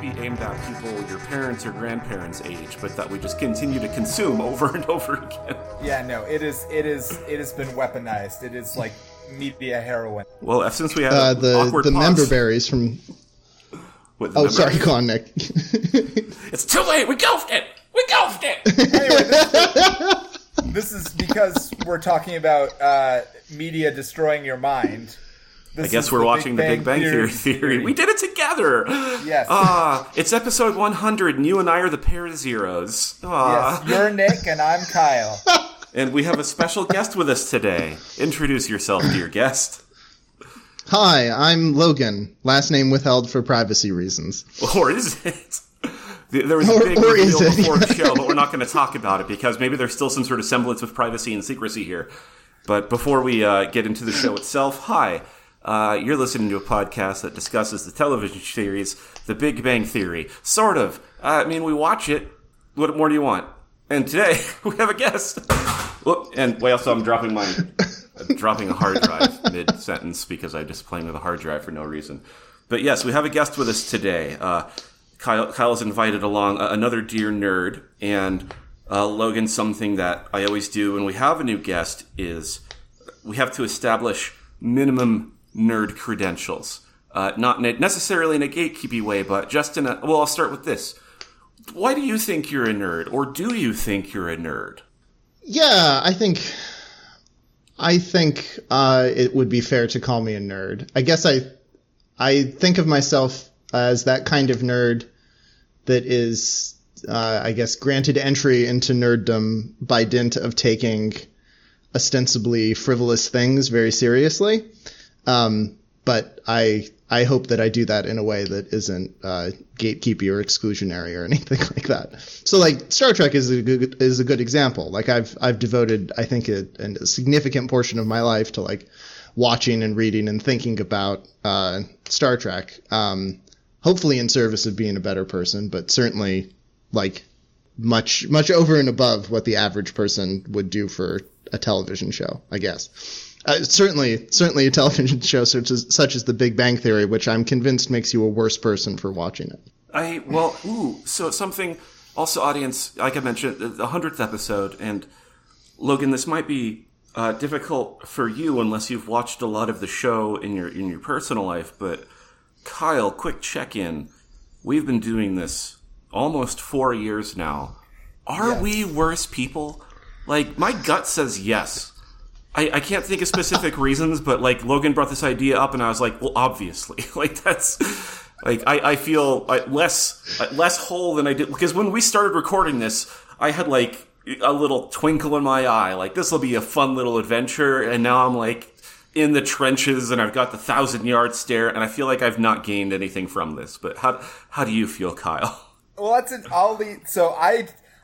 be aimed at people your parents or grandparents' age, but that we just continue to consume over and over again. Yeah, no, it has been weaponized. It is like media heroin. Well, since we had the member berries from. Sorry, go on, Nick. It's too late. We golfed it. Anyway, this is because we're talking about media destroying your mind. I guess we're watching The Big Bang Theory. We did it together. Yes. It's episode 100, and you and I are the pair of zeros. Yes, you're Nick, and I'm Kyle. And we have a special guest with us today. Introduce yourself, dear guest. Hi, I'm Logan. Last name withheld for privacy reasons. Or is it? There was a big reveal before the show, but we're not going to talk about it because maybe there's still some sort of semblance of privacy and secrecy here. But before we get into the show itself, hi. You're listening to a podcast that discusses the television series The Big Bang Theory. Sort of. I mean, we watch it. What more do you want? And today, we have a guest. And wait, also, I'm dropping a hard drive mid-sentence because I just playing with a hard drive for no reason. But yes, we have a guest with us today. Kyle's invited along another dear nerd. And Logan, something that I always do when we have a new guest is we have to establish minimum nerd credentials, not necessarily in a gatekeepy way, but just in a... Well, I'll start with this. Why do you think you're a nerd, or do you think you're a nerd? Yeah, I think it would be fair to call me a nerd. I guess I think of myself as that kind of nerd that is, I guess, granted entry into nerddom by dint of taking ostensibly frivolous things very seriously. But I hope that I do that in a way that isn't gatekeepy or exclusionary or anything like that. So like Star Trek is a good example. Like I've devoted, I think, a significant portion of my life to like watching and reading and thinking about Star Trek. Hopefully in service of being a better person, but certainly like much over and above what the average person would do for a television show, I guess. Certainly a television show such as The Big Bang Theory, which I'm convinced makes you a worse person for watching it. So something, also audience, like I mentioned, the 100th episode, and Logan, this might be difficult for you unless you've watched a lot of the show in your personal life, but Kyle, quick check-in. We've been doing this almost 4 years now. Are we worse people? Like, my gut says yes. I can't think of specific reasons, but like Logan brought this idea up, and I was like, "Well, obviously, like that's like I feel less whole than I did because when we started recording this, I had like a little twinkle in my eye, like this will be a fun little adventure, and now I'm like in the trenches, and I've got the 1,000-yard stare, and I feel like I've not gained anything from this. But how do you feel, Kyle? Well, that's an ollie. So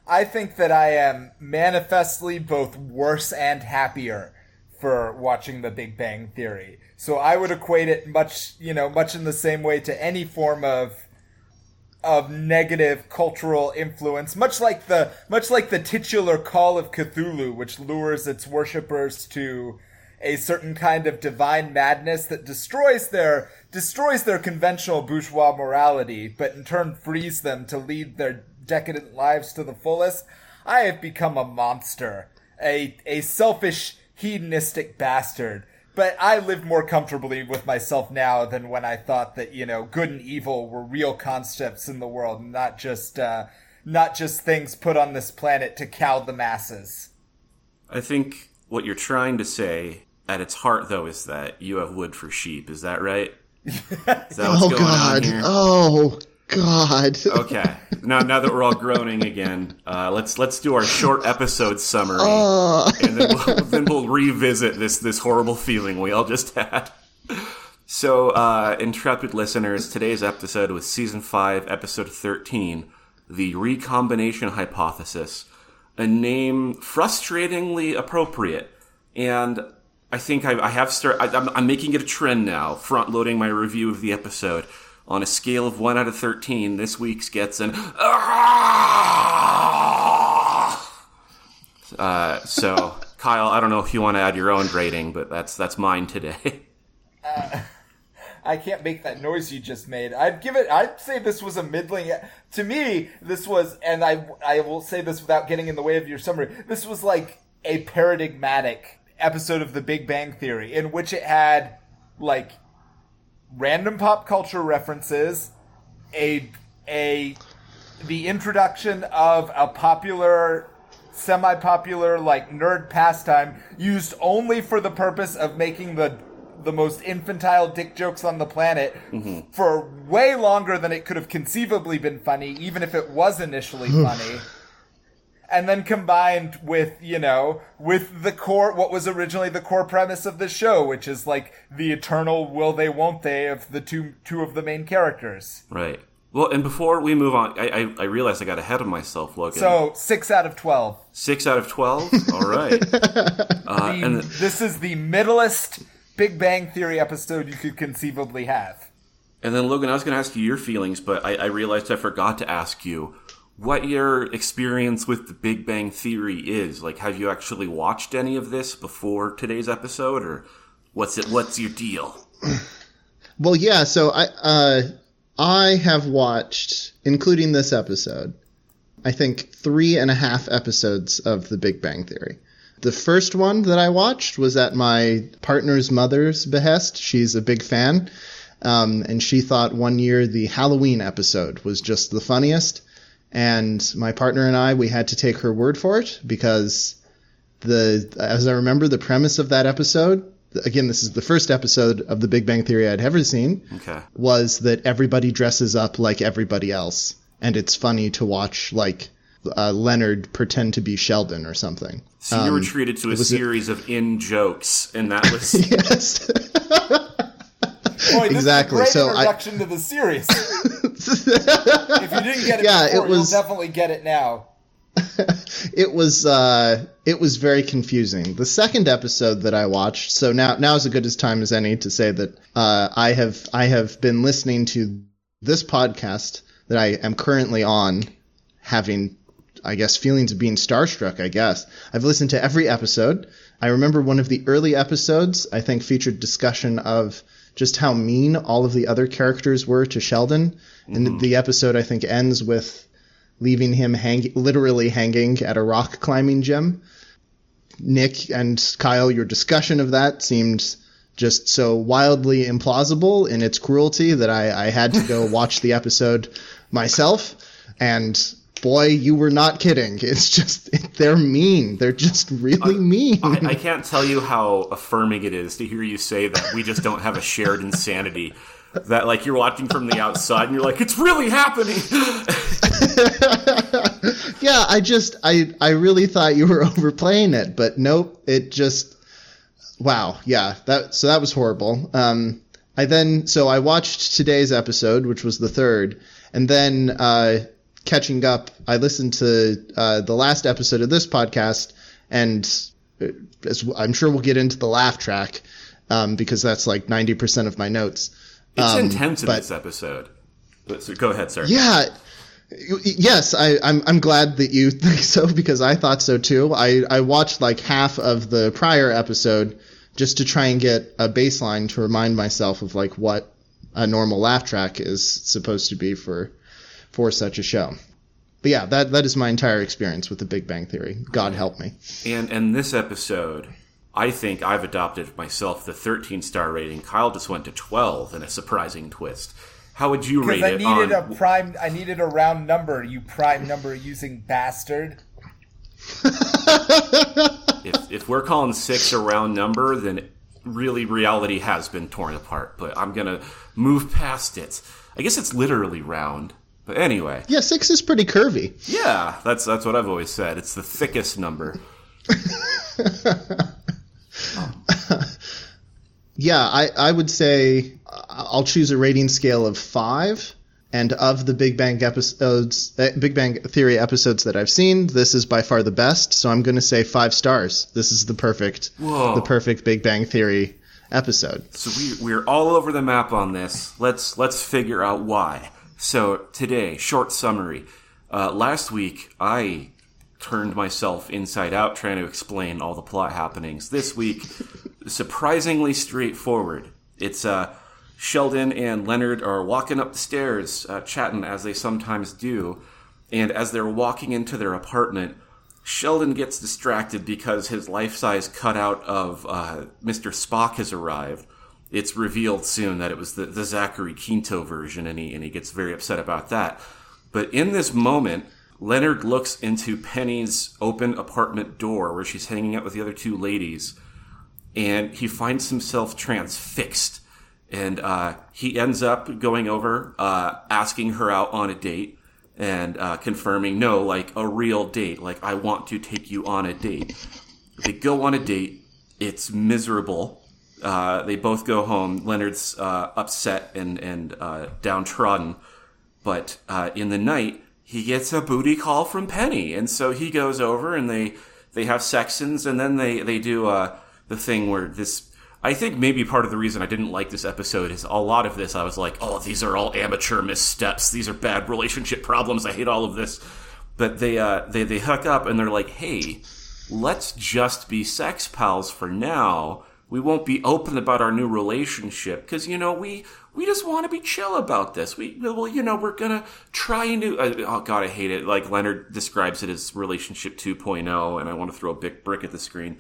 I think that I am manifestly both worse and happier for watching The Big Bang Theory. So I would equate it much in the same way to any form of negative cultural influence, much like the titular Call of Cthulhu, which lures its worshippers to a certain kind of divine madness that destroys their conventional bourgeois morality, but in turn frees them to lead their decadent lives to the fullest. I have become a monster, a selfish hedonistic bastard, but I live more comfortably with myself now than when I thought that, good and evil were real concepts in the world, not just things put on this planet to cow the masses. I think what you're trying to say at its heart, though, is that you have wood for sheep. Is that right? Is that what's going on here? Oh, God. Okay. Now that we're all groaning again, let's do our short episode summary, and then we'll revisit this horrible feeling we all just had. So, intrepid listeners, today's episode was Season 5, Episode 13, The Recombination Hypothesis, a name frustratingly appropriate. And I think I'm making it a trend now, front-loading my review of the episode. On a scale of 1 out of 13, this week's gets an... So, Kyle, I don't know if you want to add your own rating, but that's mine today. I can't make that noise you just made. I'd say this was a middling. To me, this was, and I will say this without getting in the way of your summary, this was like a paradigmatic episode of The Big Bang Theory, in which it had, like, random pop culture references, the introduction of a popular, semi-popular, like, nerd pastime used only for the purpose of making the most infantile dick jokes on the planet for way longer than it could have conceivably been funny, even if it was initially funny. And then combined with, you know, with the core, what was originally the core premise of the show, which is like the eternal will they, won't they of the two of the main characters. Right. Well, and before we move on, I realized I got ahead of myself, Logan. So, 6 out of 12. 6 out of 12? All right. This is the middlest Big Bang Theory episode you could conceivably have. And then, Logan, I was going to ask you your feelings, but I realized I forgot to ask you what your experience with The Big Bang Theory is. Like, have you actually watched any of this before today's episode, or what's your deal? Well, yeah, so I have watched, including this episode, I think 3.5 episodes of The Big Bang Theory. The first one that I watched was at my partner's mother's behest. She's a big fan, and she thought one year the Halloween episode was just the funniest. And my partner and I, we had to take her word for it because, as I remember, the premise of that episode, again, this is the first episode of The Big Bang Theory I'd ever seen, was that everybody dresses up like everybody else. And it's funny to watch, like, Leonard pretend to be Sheldon or something. So you were treated to a series of in-jokes, and that was... Yes. Boy, exactly. This is a great introduction to the series. If you didn't get it before, you'll definitely get it now. It was very confusing. The second episode that I watched, so now is as good as time as any to say that I have been listening to this podcast that I am currently on, having, I guess, feelings of being starstruck, I guess. I've listened to every episode. I remember one of the early episodes, I think, featured discussion of just how mean all of the other characters were to Sheldon. And the episode, I think, ends with leaving him literally hanging at a rock climbing gym. Nick and Kyle, your discussion of that seemed just so wildly implausible in its cruelty that I had to go watch the episode myself. And boy, you were not kidding. It's just, they're mean. They're just really mean. I can't tell you how affirming it is to hear you say that we just don't have a shared insanity. That, like, you're watching from the outside and you're like, it's really happening. Yeah, I really thought you were overplaying it, but nope, it just, wow. Yeah. That was horrible. I watched today's episode, which was the third, and then, catching up, I listened to, the last episode of this podcast, and as I'm sure we'll get into the laugh track, because that's like 90% of my notes. It's intense in this episode. So go ahead, sir. Yeah. Yes, I'm glad that you think so, because I thought so too. I watched like half of the prior episode just to try and get a baseline to remind myself of like what a normal laugh track is supposed to be for such a show. But yeah, that is my entire experience with The Big Bang Theory. God help me. And this episode, I think I've adopted myself the 13-star rating. Kyle just went to 12 in a surprising twist. How would you rate it? I needed a round number. You prime number using bastard. If we're calling 6 a round number, then really reality has been torn apart. But I'm gonna move past it. I guess it's literally round. But anyway, yeah, 6 is pretty curvy. Yeah, that's what I've always said. It's the thickest number. Yeah, I would say I'll choose a rating scale of 5, and of the Big Bang Theory episodes that I've seen, this is by far the best. So I'm going to say 5 stars. This is the perfect Big Bang Theory episode. So we're all over the map on this. Let's figure out why. So today, short summary. Last week, I turned myself inside out trying to explain all the plot happenings. This week, surprisingly straightforward. It's Sheldon and Leonard are walking up the stairs, chatting as they sometimes do. And as they're walking into their apartment, Sheldon gets distracted because his life-size cutout of Mr. Spock has arrived. It's revealed soon that it was the Zachary Quinto version, and he gets very upset about that. But in this moment, Leonard looks into Penny's open apartment door where she's hanging out with the other two ladies, and he finds himself transfixed. And he ends up going over, asking her out on a date, and confirming, no, like a real date. Like, I want to take you on a date. They go on a date. It's miserable. They both go home. Leonard's upset and downtrodden. But in the night, he gets a booty call from Penny. And so he goes over, and they have sexins, and then they do the thing where this... I think maybe part of the reason I didn't like this episode is a lot of this I was like, oh, these are all amateur missteps. These are bad relationship problems. I hate all of this. But they hook up and they're like, hey, let's just be sex pals for now. We won't be open about our new relationship because, you know, we just want to be chill about this. We're going to try a new... oh, God, I hate it. Like, Leonard describes it as relationship 2.0, and I want to throw a big brick at the screen.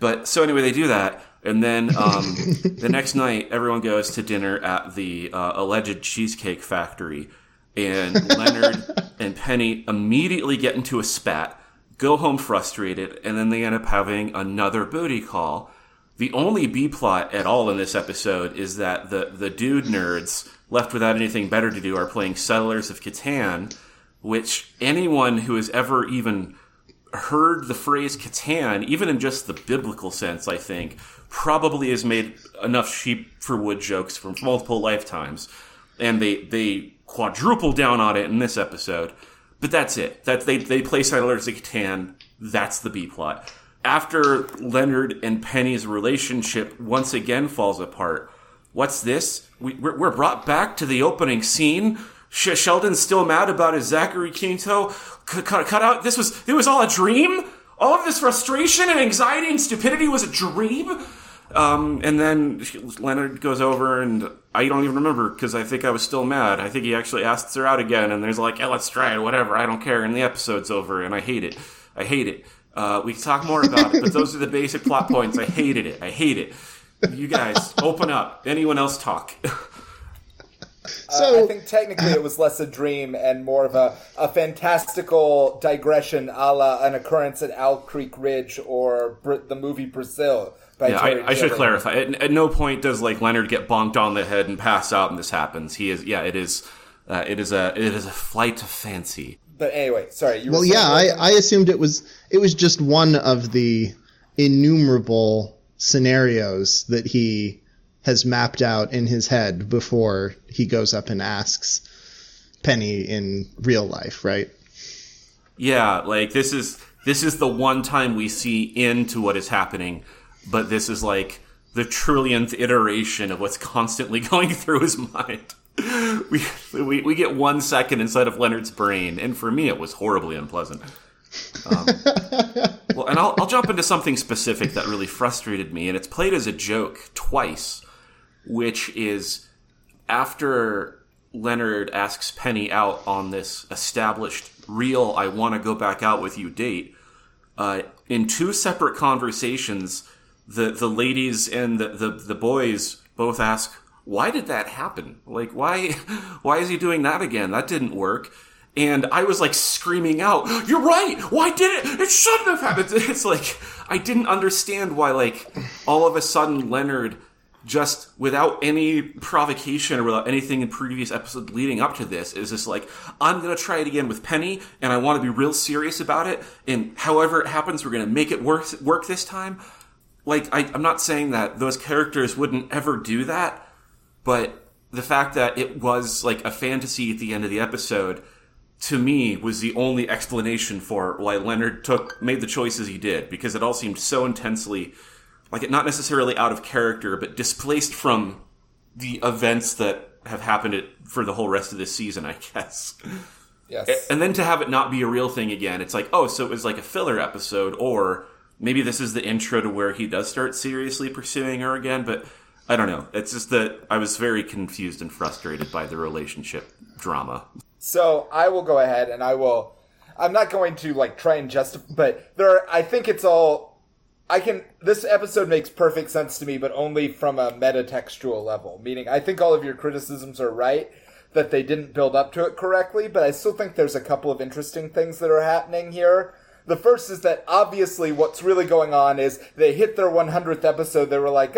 But so anyway, they do that. And then the next night, everyone goes to dinner at the alleged Cheesecake Factory. And Leonard and Penny immediately get into a spat, go home frustrated, and then they end up having another booty call. The only B-plot at all in this episode is that the dude nerds, left without anything better to do, are playing Settlers of Catan, which anyone who has ever even... heard the phrase Catan, even in just the biblical sense, I think, probably has made enough sheep for wood jokes from multiple lifetimes. And they quadruple down on it in this episode. But that's it. That they play Settlers of Catan. That's the B-plot. After Leonard and Penny's relationship once again falls apart, what's this? We're brought back to the opening scene. Sheldon's still mad about his Zachary Quinto cut out. It was all a dream. All of this frustration and anxiety and stupidity was a dream. And then Leonard goes over, and I don't even remember because I think I was still mad. I think he actually asks her out again, and there's like, hey, let's try it, whatever. I don't care. And the episode's over, and I hate it. We can talk more about it, but those are the basic plot points. I hate it. You guys, open up. Anyone else talk? So, I think technically it was less a dream and more of a fantastical digression a la An Occurrence at Owl Creek Ridge or the movie Brazil. I should clarify. At no point does like Leonard get bonked on the head and pass out and this happens. He is, yeah, it is a flight of fancy. But anyway, sorry. I assumed it was just one of the innumerable scenarios that he has mapped out in his head before he goes up and asks Penny in real life, right? Yeah, like this is the one time we see into what is happening, but this is like the trillionth iteration of what's constantly going through his mind. We get 1 second inside of Leonard's brain, and for me it was horribly unpleasant. Well, and I'll jump into something specific that really frustrated me, and it's played as a joke twice. Which is after Leonard asks Penny out on this established real I want to go back out with you date, in two separate conversations, the ladies and the boys both ask, why did that happen? Like, why is he doing that again? That didn't work. And I was like screaming out, you're right! Why did it? It shouldn't have happened! It's like, I didn't understand why, like, all of a sudden Leonard just without any provocation or without anything in previous episode leading up to this is just like, I'm going to try it again with Penny and I want to be real serious about it. And however it happens, we're going to make it work this time. Like, I'm not saying that those characters wouldn't ever do that, but the fact that it was like a fantasy at the end of the episode to me was the only explanation for why Leonard made the choices he did, because it all seemed so intensely... like, it not necessarily out of character, but displaced from the events that have happened for the whole rest of this season, I guess. Yes. And then to have it not be a real thing again, it's like, oh, so it was like a filler episode, or maybe this is the intro to where he does start seriously pursuing her again, but I don't know. It's just that I was very confused and frustrated by the relationship drama. So I will go ahead and I will... I'm not going to, like, try and justify... But there are... I think it's all... I can... This episode makes perfect sense to me, but only from a metatextual level. Meaning, I think all of your criticisms are right, that they didn't build up to it correctly, but I still think there's a couple of interesting things that are happening here. The first is that, obviously, what's really going on is they hit their 100th episode. They were like,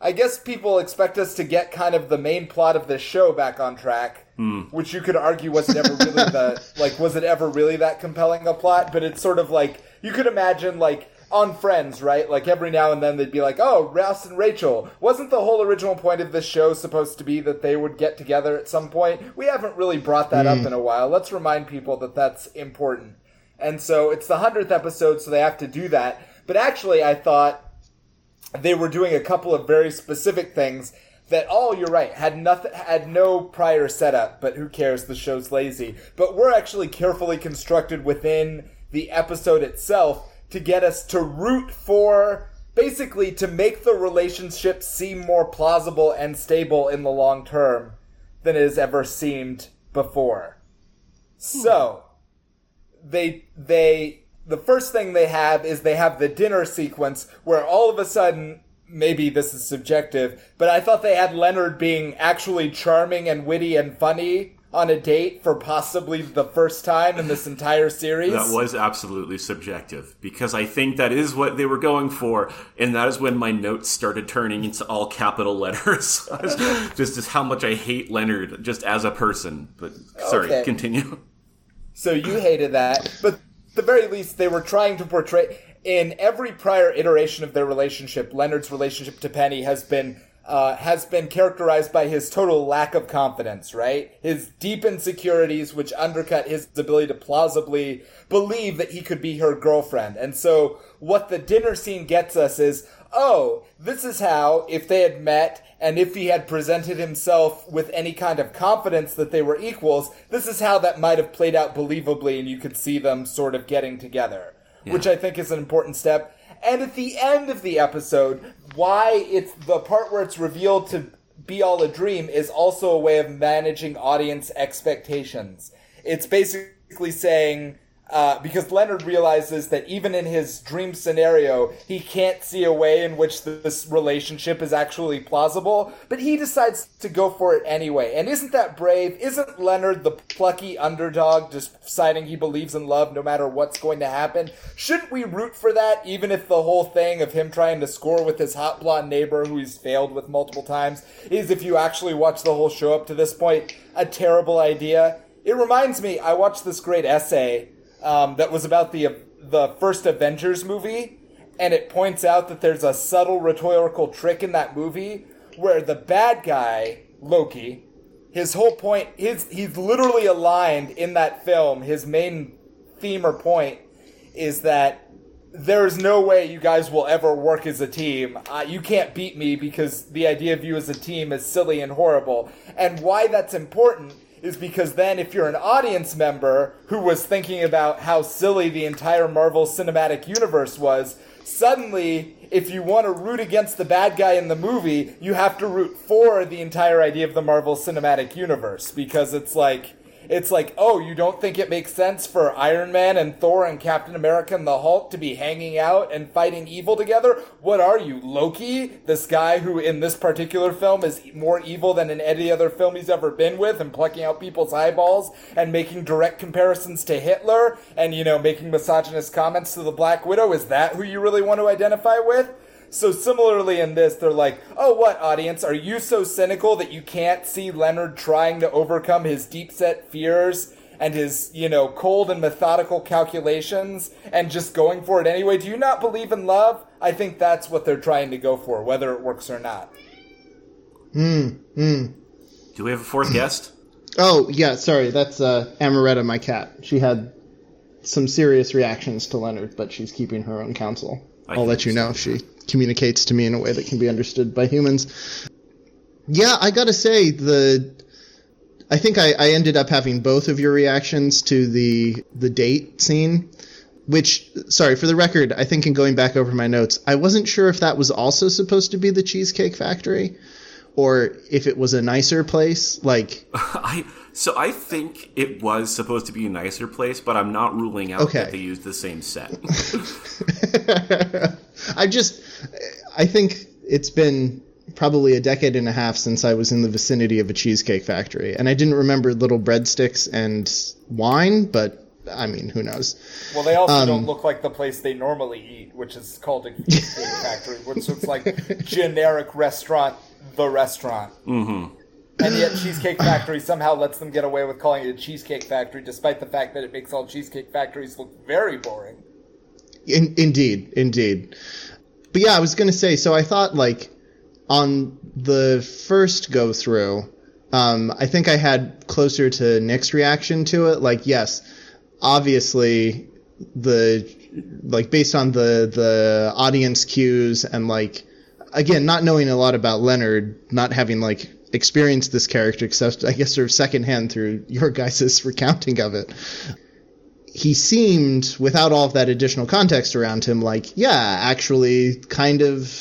I guess people expect us to get kind of the main plot of this show back on track, which you could argue was it ever really that compelling a plot? But it's sort of like, you could imagine, like, on Friends, right? Like, every now and then they'd be like, oh, Ross and Rachel. Wasn't the whole original point of this show supposed to be that they would get together at some point? We haven't really brought that up in a while. Let's remind people that that's important. And so it's the 100th episode, so they have to do that. But actually, I thought... they were doing a couple of very specific things that, you're right, had no prior setup, but who cares, the show's lazy. But were actually carefully constructed within the episode itself to get us to root for, basically to make the relationship seem more plausible and stable in the long term than it has ever seemed before. So, the first thing they have is they have the dinner sequence where all of a sudden, maybe this is subjective, but I thought they had Leonard being actually charming and witty and funny on a date for possibly the first time in this entire series. That was absolutely subjective, because I think that is what they were going for, and that is when my notes started turning into all capital letters. Just as how much I hate Leonard just as a person. But sorry, continue. So you hated that, but... At the very least, they were trying to portray, in every prior iteration of their relationship, Leonard's relationship to Penny has been characterized by his total lack of confidence, right? His deep insecurities, which undercut his ability to plausibly believe that he could be her girlfriend. And so what the dinner scene gets us is, this is how, if they had met, and if he had presented himself with any kind of confidence that they were equals, this is how that might have played out believably, and you could see them sort of getting together, which I think is an important step. And at the end of the episode, why it's the part where it's revealed to be all a dream is also a way of managing audience expectations. It's basically saying... because Leonard realizes that even in his dream scenario, he can't see a way in which this relationship is actually plausible, but he decides to go for it anyway. And isn't that brave? Isn't Leonard the plucky underdog deciding he believes in love no matter what's going to happen? Shouldn't we root for that, even if the whole thing of him trying to score with his hot blonde neighbor who he's failed with multiple times is, if you actually watch the whole show up to this point, a terrible idea? It reminds me, I watched this great essay that was about the first Avengers movie, and it points out that there's a subtle rhetorical trick in that movie where the bad guy, Loki, his whole point, he's literally aligned in that film. His main theme or point is that there's no way you guys will ever work as a team. You can't beat me because the idea of you as a team is silly and horrible. And why that's important is because then if you're an audience member who was thinking about how silly the entire Marvel Cinematic Universe was, suddenly, if you want to root against the bad guy in the movie, you have to root for the entire idea of the Marvel Cinematic Universe, because it's like, you don't think it makes sense for Iron Man and Thor and Captain America and the Hulk to be hanging out and fighting evil together? What are you, Loki? This guy who in this particular film is more evil than in any other film he's ever been with, and plucking out people's eyeballs and making direct comparisons to Hitler and, making misogynist comments to the Black Widow? Is that who you really want to identify with? So similarly in this, they're like, what, audience? Are you so cynical that you can't see Leonard trying to overcome his deep-set fears and his, cold and methodical calculations and just going for it anyway? Do you not believe in love? I think that's what they're trying to go for, whether it works or not. Do we have a fourth guest? Oh, yeah, sorry. That's Amaretta, my cat. She had some serious reactions to Leonard, but she's keeping her own counsel. I'll let you know if she communicates to me in a way that can be understood by humans. Yeah, I gotta say, I think I ended up having both of your reactions to the date scene. Which, sorry, for the record, I think in going back over my notes, I wasn't sure if that was also supposed to be the Cheesecake Factory, or if it was a nicer place. Like, I think it was supposed to be a nicer place, but I'm not ruling out that they used the same set. I think it's been probably a decade and a half since I was in the vicinity of a Cheesecake Factory, and I didn't remember little breadsticks and wine, but. I mean, who knows? Well, they also don't look like the place they normally eat, which is called a Cheesecake Factory, which looks like generic restaurant, the restaurant. Mm-hmm. And yet Cheesecake Factory somehow lets them get away with calling it a Cheesecake Factory, despite the fact that it makes all Cheesecake Factories look very boring. Indeed. But yeah, I was going to say, so I thought, like, on the first go-through, I think I had closer to Nick's reaction to it. Like, yes, obviously, based on the audience cues and, like, again, not knowing a lot about Leonard, not having, like, experienced this character, except, I guess, sort of secondhand through your guys' recounting of it, he seemed, without all of that additional context around him, like, yeah, actually, kind of,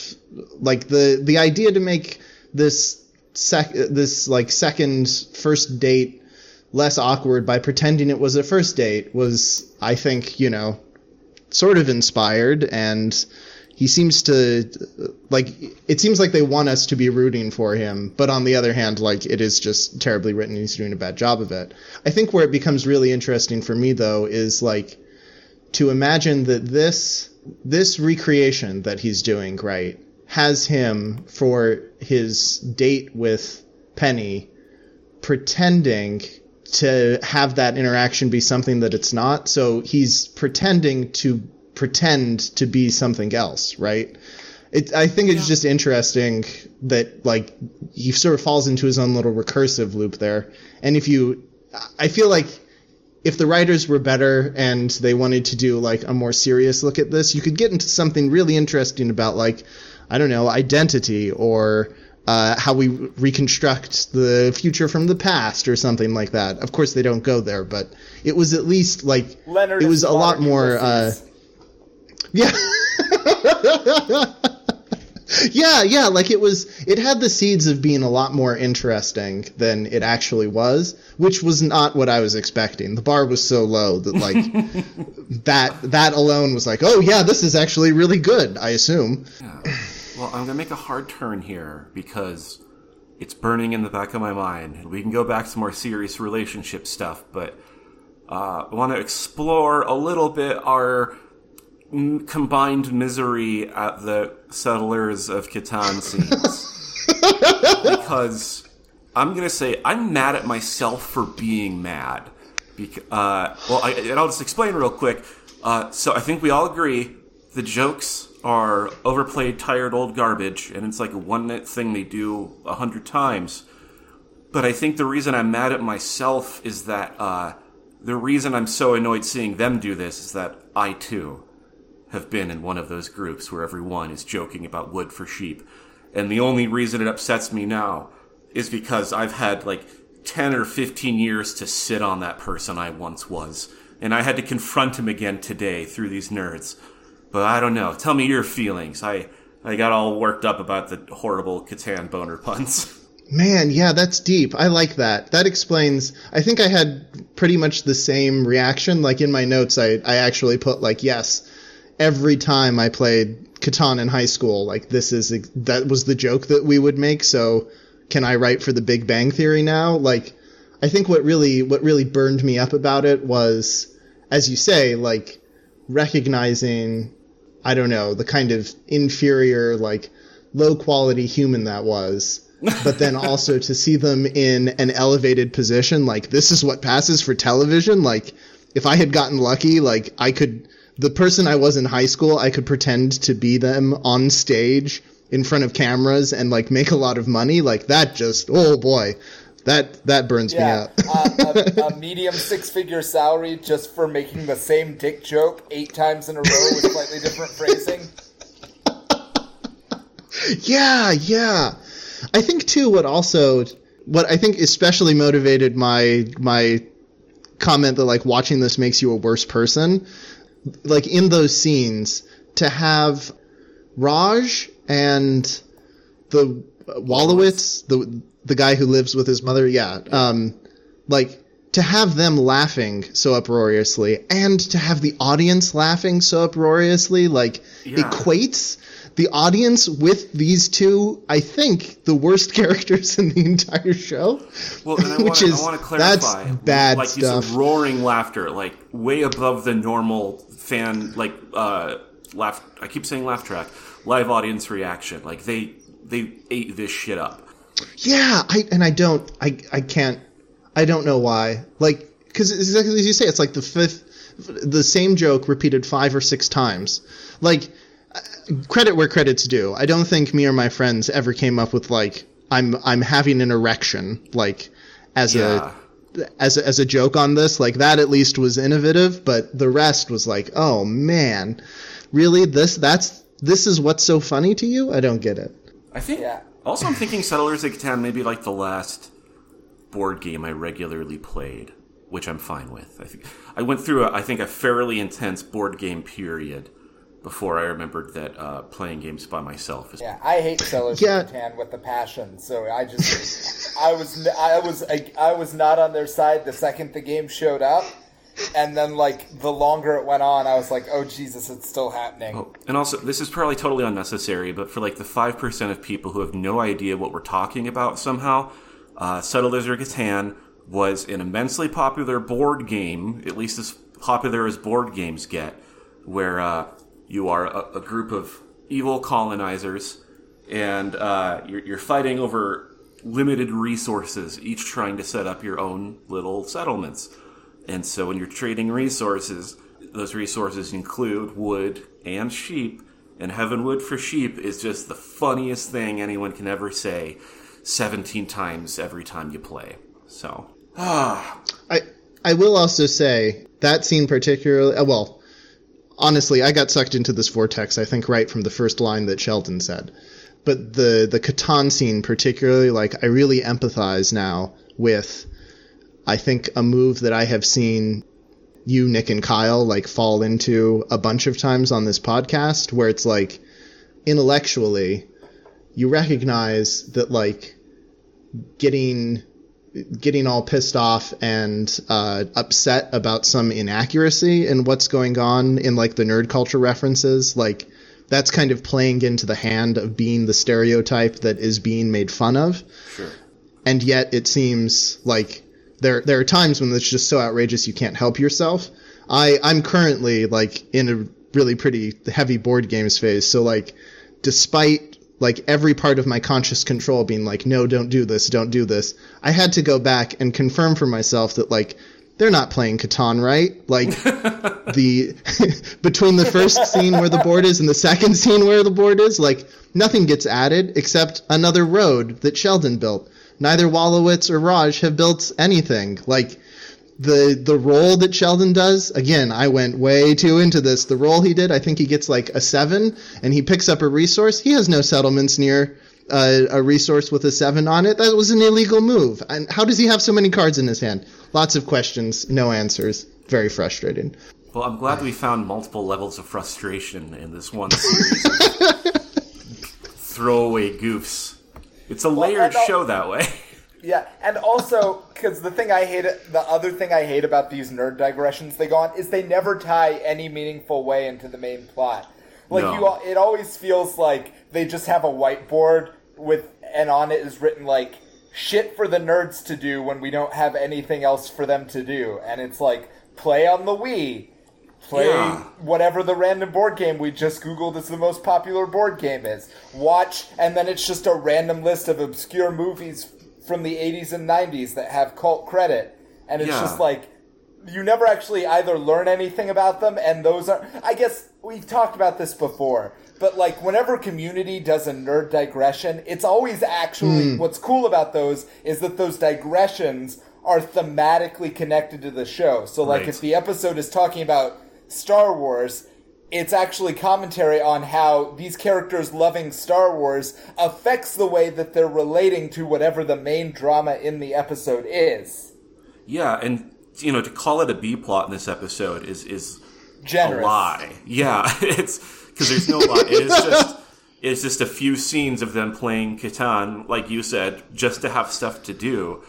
like, the idea to make this second first date less awkward by pretending it was a first date was, I think, you know, sort of inspired, and he seems to, like, it seems like they want us to be rooting for him, but on the other hand, like, it is just terribly written and he's doing a bad job of it. I think where it becomes really interesting for me, though, is, like, to imagine that this recreation that he's doing, right, has him for his date with Penny pretending to have that interaction be something that it's not. So he's pretending to pretend to be something else, right? I think it's just interesting that, like, he sort of falls into his own little recursive loop there. And I feel like if the writers were better and they wanted to do, like, a more serious look at this, you could get into something really interesting about, like, I don't know, identity, or how we reconstruct the future from the past or something like that. Of course, they don't go there, but it was at least, like, Leonard, it was a lot more. Yeah. yeah. Like, it had the seeds of being a lot more interesting than it actually was, which was not what I was expecting. The bar was so low that, like, that alone was like, oh yeah, this is actually really good, I assume. Yeah. Well, I'm going to make a hard turn here because it's burning in the back of my mind. We can go back to more serious relationship stuff, but I want to explore a little bit our combined misery at the Settlers of Catan scenes. Because I'm going to say I'm mad at myself for being mad. I'll just explain real quick. So I think we all agree the jokes are overplayed, tired, old garbage, and it's like a one-minute thing they do 100 times. But I think the reason I'm mad at myself is that the reason I'm so annoyed seeing them do this is that I, too, have been in one of those groups where everyone is joking about wood for sheep. And the only reason it upsets me now is because I've had, like, 10 or 15 years to sit on that person I once was. And I had to confront him again today through these nerds. But I don't know. Tell me your feelings. I got all worked up about the horrible Catan boner puns. Man, yeah, that's deep. I like that. That explains. I think I had pretty much the same reaction. Like, in my notes, I actually put, like, yes, every time I played Catan in high school, like, that was the joke that we would make. So can I write for The Big Bang Theory now? Like, I think what really burned me up about it was, as you say, like, recognizing, I don't know, the kind of inferior, like, low-quality human that was, but then also to see them in an elevated position, like, this is what passes for television, like, if I had gotten lucky, like, the person I was in high school, I could pretend to be them on stage in front of cameras and, like, make a lot of money, like, that just, oh boy, that burns me out. a medium six-figure salary just for making the same dick joke 8 times in a row with slightly different phrasing. Yeah. I think, too, what I think especially motivated my comment that, like, watching this makes you a worse person like in those scenes, to have Raj and the Wolowitz, the guy who lives with his mother, like to have them laughing so uproariously and to have the audience laughing so uproariously, like equates the audience with these two, I think, the worst characters in the entire show. Well, and I want to clarify. That's bad like, stuff. Like, you said, roaring laughter, like, way above the normal fan, like, laugh. I keep saying laugh track. Live audience reaction. Like, they ate this shit up. Yeah, I don't know why. Like, because exactly as you say, it's like the same joke repeated 5 or 6 times. Like, credit where credit's due. I don't think me or my friends ever came up with like I'm having an erection like as a joke on this. Like that at least was innovative, but the rest was like, oh man, really? This is what's so funny to you? I don't get it. I think also I'm thinking Settlers of Catan maybe like the last board game I regularly played, which I'm fine with. I think I went through a fairly intense board game period before I remembered that playing games by myself is... Yeah, I hate Settlers of Catan with a passion, so I just... I was not on their side the second the game showed up, and then, like, the longer it went on, I was like, oh, Jesus, it's still happening. Oh, and also, this is probably totally unnecessary, but for, like, the 5% of people who have no idea what we're talking about somehow, Settlers of Catan was an immensely popular board game, at least as popular as board games get, where... You are a group of evil colonizers, and you're fighting over limited resources, each trying to set up your own little settlements. And so when you're trading resources, those resources include wood and sheep, and having wood for sheep is just the funniest thing anyone can ever say 17 times every time you play. So, I will also say that scene particularly... well... Honestly, I got sucked into this vortex, I think, right from the first line that Sheldon said. But the Catan scene particularly, like, I really empathize now with, I think, a move that I have seen you, Nick, and Kyle, like, fall into a bunch of times on this podcast, where it's, like, intellectually, you recognize that, like, getting all pissed off and upset about some inaccuracy and what's going on in like the nerd culture references, like that's kind of playing into the hand of being the stereotype that is being made fun of. Sure. And yet it seems like there are times when it's just so outrageous you can't help yourself. I'm currently like in a really pretty heavy board games phase. So like despite like every part of my conscious control being like, no, don't do this. I had to go back and confirm for myself that like, they're not playing Catan, right? Like between the first scene where the board is and the second scene where the board is, like nothing gets added except another road that Sheldon built. Neither Wolowitz or Raj have built anything. Like the role that Sheldon does, again, I went way too into this. The role he did, I think he gets like a 7, and he picks up a resource. He has no settlements near a resource with a 7 on it. That was an illegal move. And how does he have so many cards in his hand? Lots of questions, no answers. Very frustrating. Well, I'm glad we found multiple levels of frustration in this one series of throwaway goofs. It's a layered show that way. Yeah, and also, because the other thing I hate about these nerd digressions they go on is they never tie any meaningful way into the main plot. Like, no. It always feels like they just have a whiteboard and on it is written, like, shit for the nerds to do when we don't have anything else for them to do. And it's like, play on the Wii. Play whatever the random board game we just Googled is the most popular board game is. Watch, and then it's just a random list of obscure movies from the 80s and 90s that have cult credit, and it's just like you never actually either learn anything about them, and those are, I guess we've talked about this before, but like whenever Community does a nerd digression, it's always actually what's cool about those is that those digressions are thematically connected to the show. So like if the episode is talking about Star Wars, it's actually commentary on how these characters loving Star Wars affects the way that they're relating to whatever the main drama in the episode is. Yeah, and, you know, to call it a B-plot in this episode is generous. A lie. Yeah, it's because there's no lie. It's just a few scenes of them playing Catan, like you said, just to have stuff to do.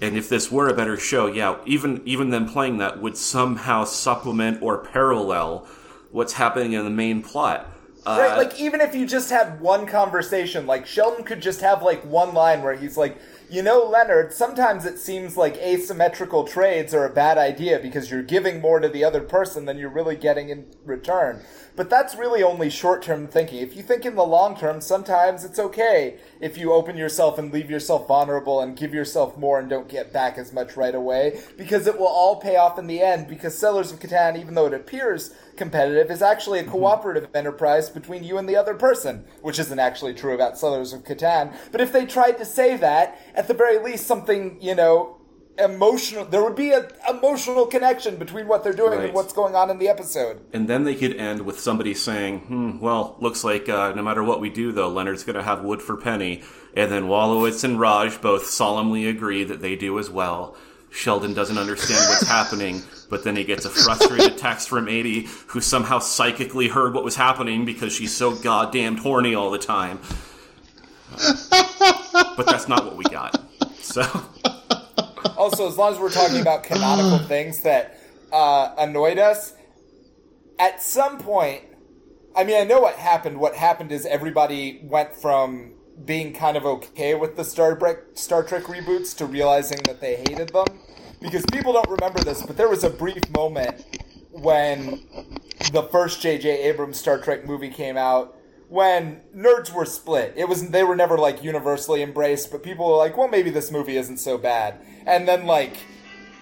And if this were a better show, yeah, even them playing that would somehow supplement or parallel what's happening in the main plot. Right, like, even if you just had one conversation, like, Sheldon could just have, like, one line where he's like, you know, Leonard, sometimes it seems like asymmetrical trades are a bad idea because you're giving more to the other person than you're really getting in return. But that's really only short-term thinking. If you think in the long term, sometimes it's okay if you open yourself and leave yourself vulnerable and give yourself more and don't get back as much right away, because it will all pay off in the end, because Settlers of Catan, even though it appears competitive, is actually a cooperative enterprise between you and the other person, which isn't actually true about Settlers of Catan. But if they tried to say that, at the very least, something, you know, emotional, there would be an emotional connection between what they're doing and what's going on in the episode. And then they could end with somebody saying, well, looks like no matter what we do, though, Leonard's going to have wood for Penny. And then Wolowitz and Raj both solemnly agree that they do as well. Sheldon doesn't understand what's happening, but then he gets a frustrated text from Amy, who somehow psychically heard what was happening because she's so goddamn horny all the time. But that's not what we got. So, also, as long as we're talking about canonical things that annoyed us, at some point, I mean, I know what happened. What happened is everybody went from being kind of okay with the Star Trek reboots to realizing that they hated them. Because people don't remember this, but there was a brief moment when the first J.J. Abrams Star Trek movie came out when nerds were split. They were never, like, universally embraced, but people were like, well, maybe this movie isn't so bad. And then, like,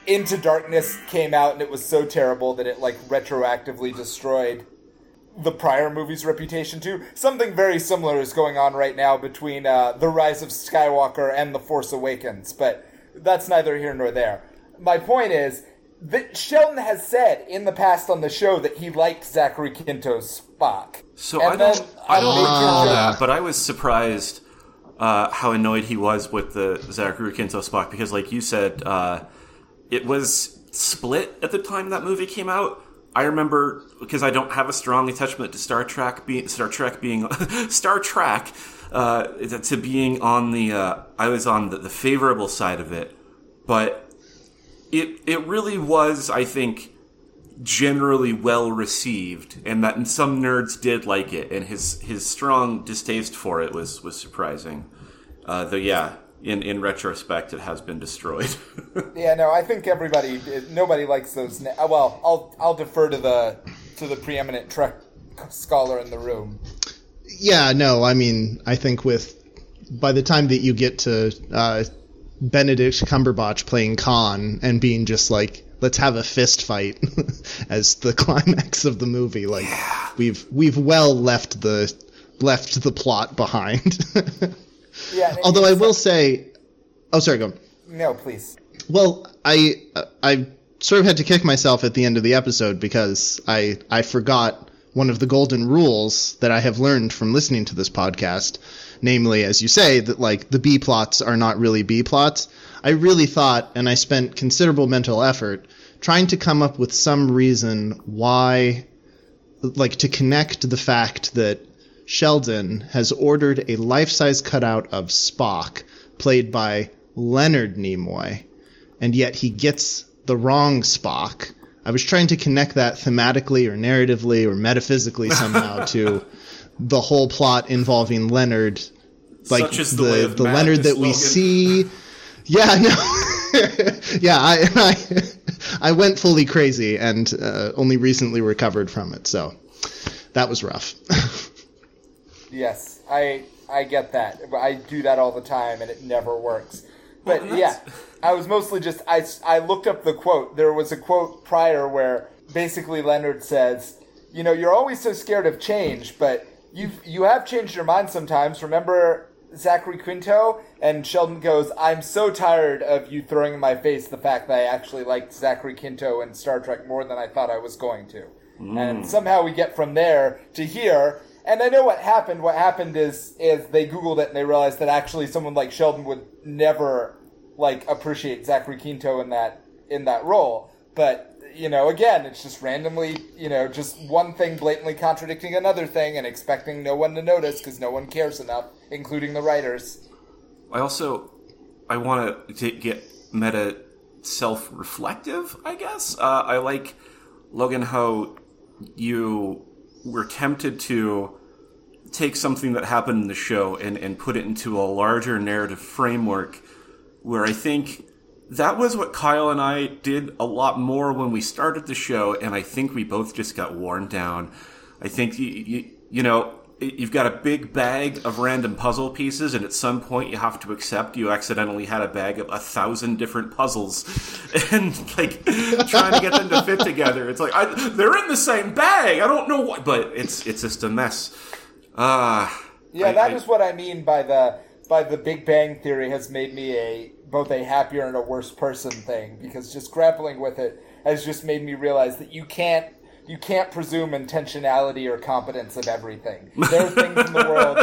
Into Darkness came out, and it was so terrible that it, like, retroactively destroyed the prior movie's reputation, too. Something very similar is going on right now between The Rise of Skywalker and The Force Awakens, but that's neither here nor there. My point is that Sheldon has said in the past on the show that he liked Zachary Quinto's Spock. So I don't know that, but I was surprised how annoyed he was with the Zachary Quinto Spock, because like you said, it was split at the time that movie came out. I remember, because I don't have a strong attachment to Star Trek being on the I was on the favorable side of it, but it really was, I think, generally well received, and that some nerds did like it, and his strong distaste for it was surprising. Though, yeah, in retrospect, it has been destroyed. Yeah, no, I think nobody likes those. Well, I'll defer to the preeminent Trek scholar in the room. Yeah, no, I mean, I think by the time that you get to Benedict Cumberbatch playing Khan and being just like, let's have a fist fight as the climax of the movie. Like, yeah. We've well left the plot behind. Yeah. Although I will say, oh, sorry, go on. No, please. Well, I sort of had to kick myself at the end of the episode because I forgot one of the golden rules that I have learned from listening to this podcast, namely, as you say, that like the B plots are not really B plots. I really thought, and I spent considerable mental effort trying to come up with some reason why, like, to connect the fact that Sheldon has ordered a life-size cutout of Spock, played by Leonard Nimoy, and yet he gets the wrong Spock. I was trying to connect that thematically or narratively or metaphysically somehow to the whole plot involving Leonard, like such is the Leonard that slogan. We see. Yeah, no. Yeah, I went fully crazy and only recently recovered from it, so that was rough. Yes, I get that. I do that all the time, and it never works. But well, yeah, I was mostly just I looked up the quote. There was a quote prior where basically Leonard says, you know, you're always so scared of change, but you have changed your mind sometimes. Remember Zachary Quinto? And Sheldon goes, I'm so tired of you throwing in my face the fact that I actually liked Zachary Quinto and Star Trek more than I thought I was going to. And somehow we get from there to here. And I know what happened. What happened is they Googled it and they realized that actually someone like Sheldon would never like appreciate Zachary Quinto in that role. But you know, again, it's just randomly, you know, just one thing blatantly contradicting another thing and expecting no one to notice because no one cares enough, including the writers. I want to get meta self-reflective, I guess. I like, Logan, how you were tempted to take something that happened in the show and put it into a larger narrative framework, where I think that was what Kyle and I did a lot more when we started the show, and I think we both just got worn down. I think, you know, you've got a big bag of random puzzle pieces, and at some point you have to accept you accidentally had a bag of 1,000 different puzzles, and, like, trying to get them to fit together. It's like, they're in the same bag! I don't know what... But it's just a mess. Yeah, that is what I mean by the Big Bang Theory has made me both a happier and a worse person thing, because just grappling with it has just made me realize that you can't presume intentionality or competence of everything. There are things in the world.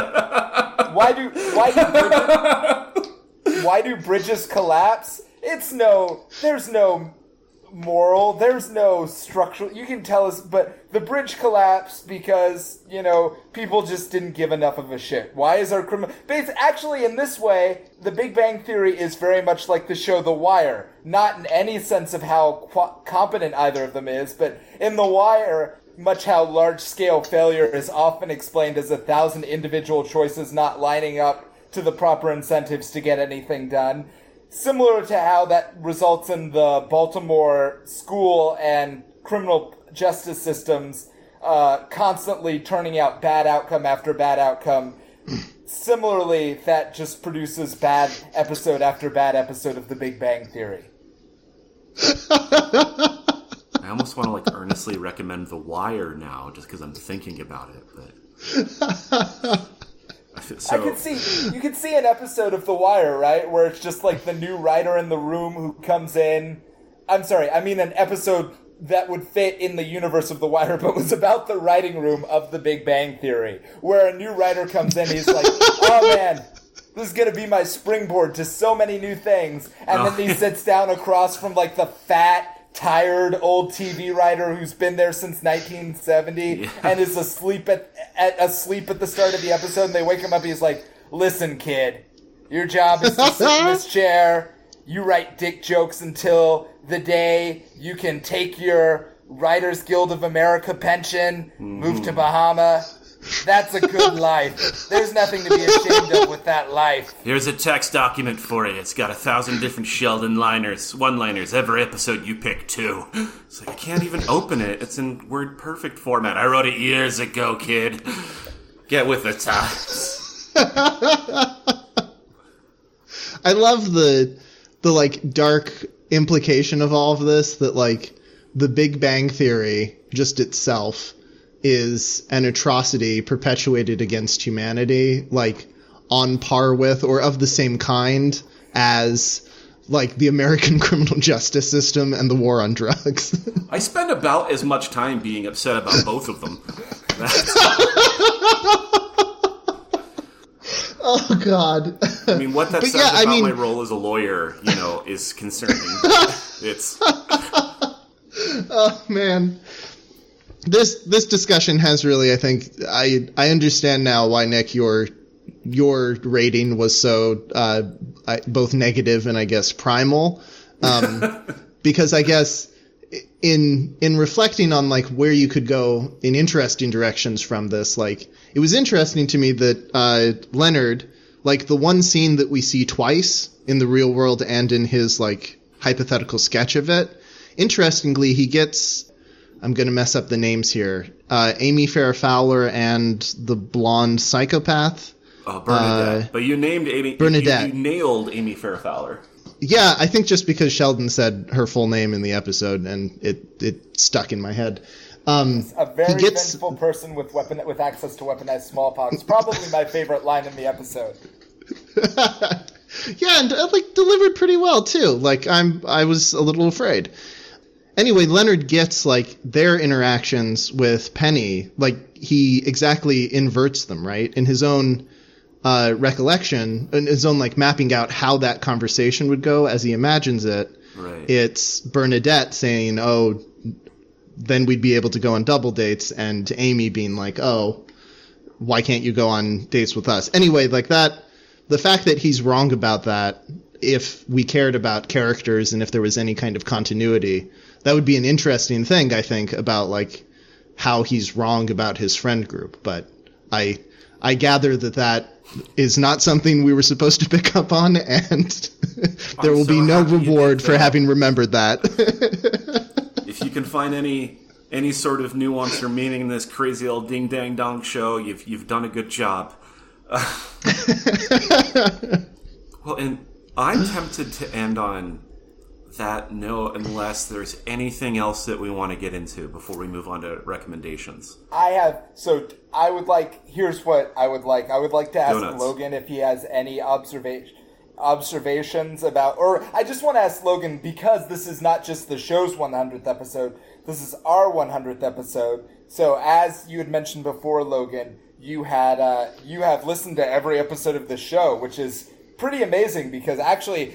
Why do bridges collapse? There's no moral, there's no structural. You can tell us, but the bridge collapsed because, you know, people just didn't give enough of a shit. Why is our criminal... Actually, in this way, the Big Bang Theory is very much like the show The Wire. Not in any sense of how competent either of them is, but in The Wire, much how large-scale failure is often explained as 1,000 individual choices not lining up to the proper incentives to get anything done. Similar to how that results in the Baltimore school and criminal justice systems constantly turning out bad outcome after bad outcome. Similarly, that just produces bad episode after bad episode of The Big Bang Theory. I almost want to earnestly recommend The Wire now, just because I'm thinking about it. But... So, you could see an episode of The Wire, right, where it's just the new writer in the room who comes in. I'm sorry, I mean an episode that would fit in the universe of The Wire, but was about the writing room of The Big Bang Theory, where a new writer comes in, he's like, oh man, this is going to be my springboard to so many new things, and then he sits down across from the fat, tired old TV writer who's been there since 1970 and is asleep at the start of the episode, and they wake him up and he's like, listen kid, your job is to sit in this chair, you write dick jokes until the day you can take your Writers Guild of America pension, move to Bahama. That's a good life. There's nothing to be ashamed of with that life. Here's a text document for you. It's got 1,000 different Sheldon one-liners. Every episode you pick two. It's I can't even open it. It's in Word Perfect format. I wrote it years ago, kid. Get with the times. I love the dark implication of all of this, that the Big Bang Theory just itself is an atrocity perpetuated against humanity, on par with or of the same kind as the American criminal justice system and the war on drugs. I spend about as much time being upset about both of them. Oh God! I mean, what that says about my role as a lawyer, is concerning. It's oh man. This discussion has really, I think, I understand now why, Nick, your rating was so both negative and I guess primal, because I guess in reflecting on where you could go in interesting directions from this, it was interesting to me that Leonard, the one scene that we see twice in the real world and in his hypothetical sketch of it, interestingly he gets. I'm going to mess up the names here. Amy Farrah Fowler and the blonde psychopath. Oh, Bernadette. But you named Amy. Bernadette. You nailed Amy Farrah Fowler. Yeah, I think just because Sheldon said her full name in the episode, and it stuck in my head. A very vengeful person with access to weaponized smallpox. Probably my favorite line in the episode. Yeah, and delivered pretty well too. I was a little afraid. Anyway, Leonard gets, their interactions with Penny, he exactly inverts them, right? In his own recollection, in his own, mapping out how that conversation would go as he imagines it, right. It's Bernadette saying, oh, then we'd be able to go on double dates, and Amy being like, oh, why can't you go on dates with us? Anyway, like that, the fact that he's wrong about that, if we cared about characters and if there was any kind of continuity, that would be an interesting thing, I think, about like how he's wrong about his friend group. But I gather that that is not something we were supposed to pick up on, and there will be no reward for having remembered that. If you can find any sort of nuance or meaning in this crazy old ding dang dong show, you've done a good job. Well, and I'm tempted to end on that note unless there's anything else that we want to get into before we move on to recommendations. Here's what I would like. I would like to ask Logan if he has any observations about, or I just want to ask Logan, because this is not just the show's 100th episode, this is our 100th episode. So as you had mentioned before, Logan, you have listened to every episode of the show, which is pretty amazing because actually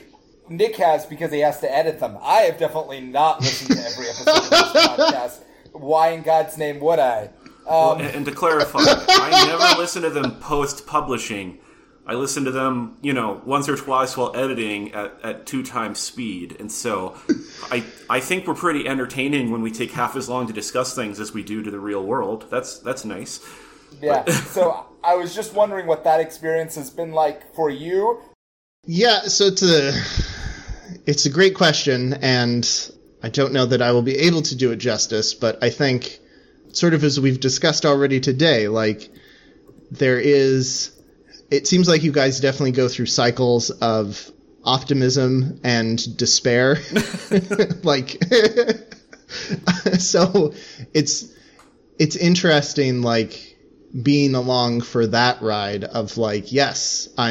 Nick has, because he has to edit them. I have definitely not listened to every episode of this podcast. Why in God's name would I? Well, and to clarify, I never listen to them post-publishing. I listen to them, once or twice while editing at 2x speed. And so I think we're pretty entertaining when we take half as long to discuss things as we do to the real world. That's nice. Yeah. So I was just wondering what that experience has been like for you. Yeah, so it's a great question, and I don't know that I will be able to do it justice, but I think sort of as we've discussed already today, like it seems like you guys definitely go through cycles of optimism and despair. Like, so it's interesting, like, being along for that ride of like, yes, I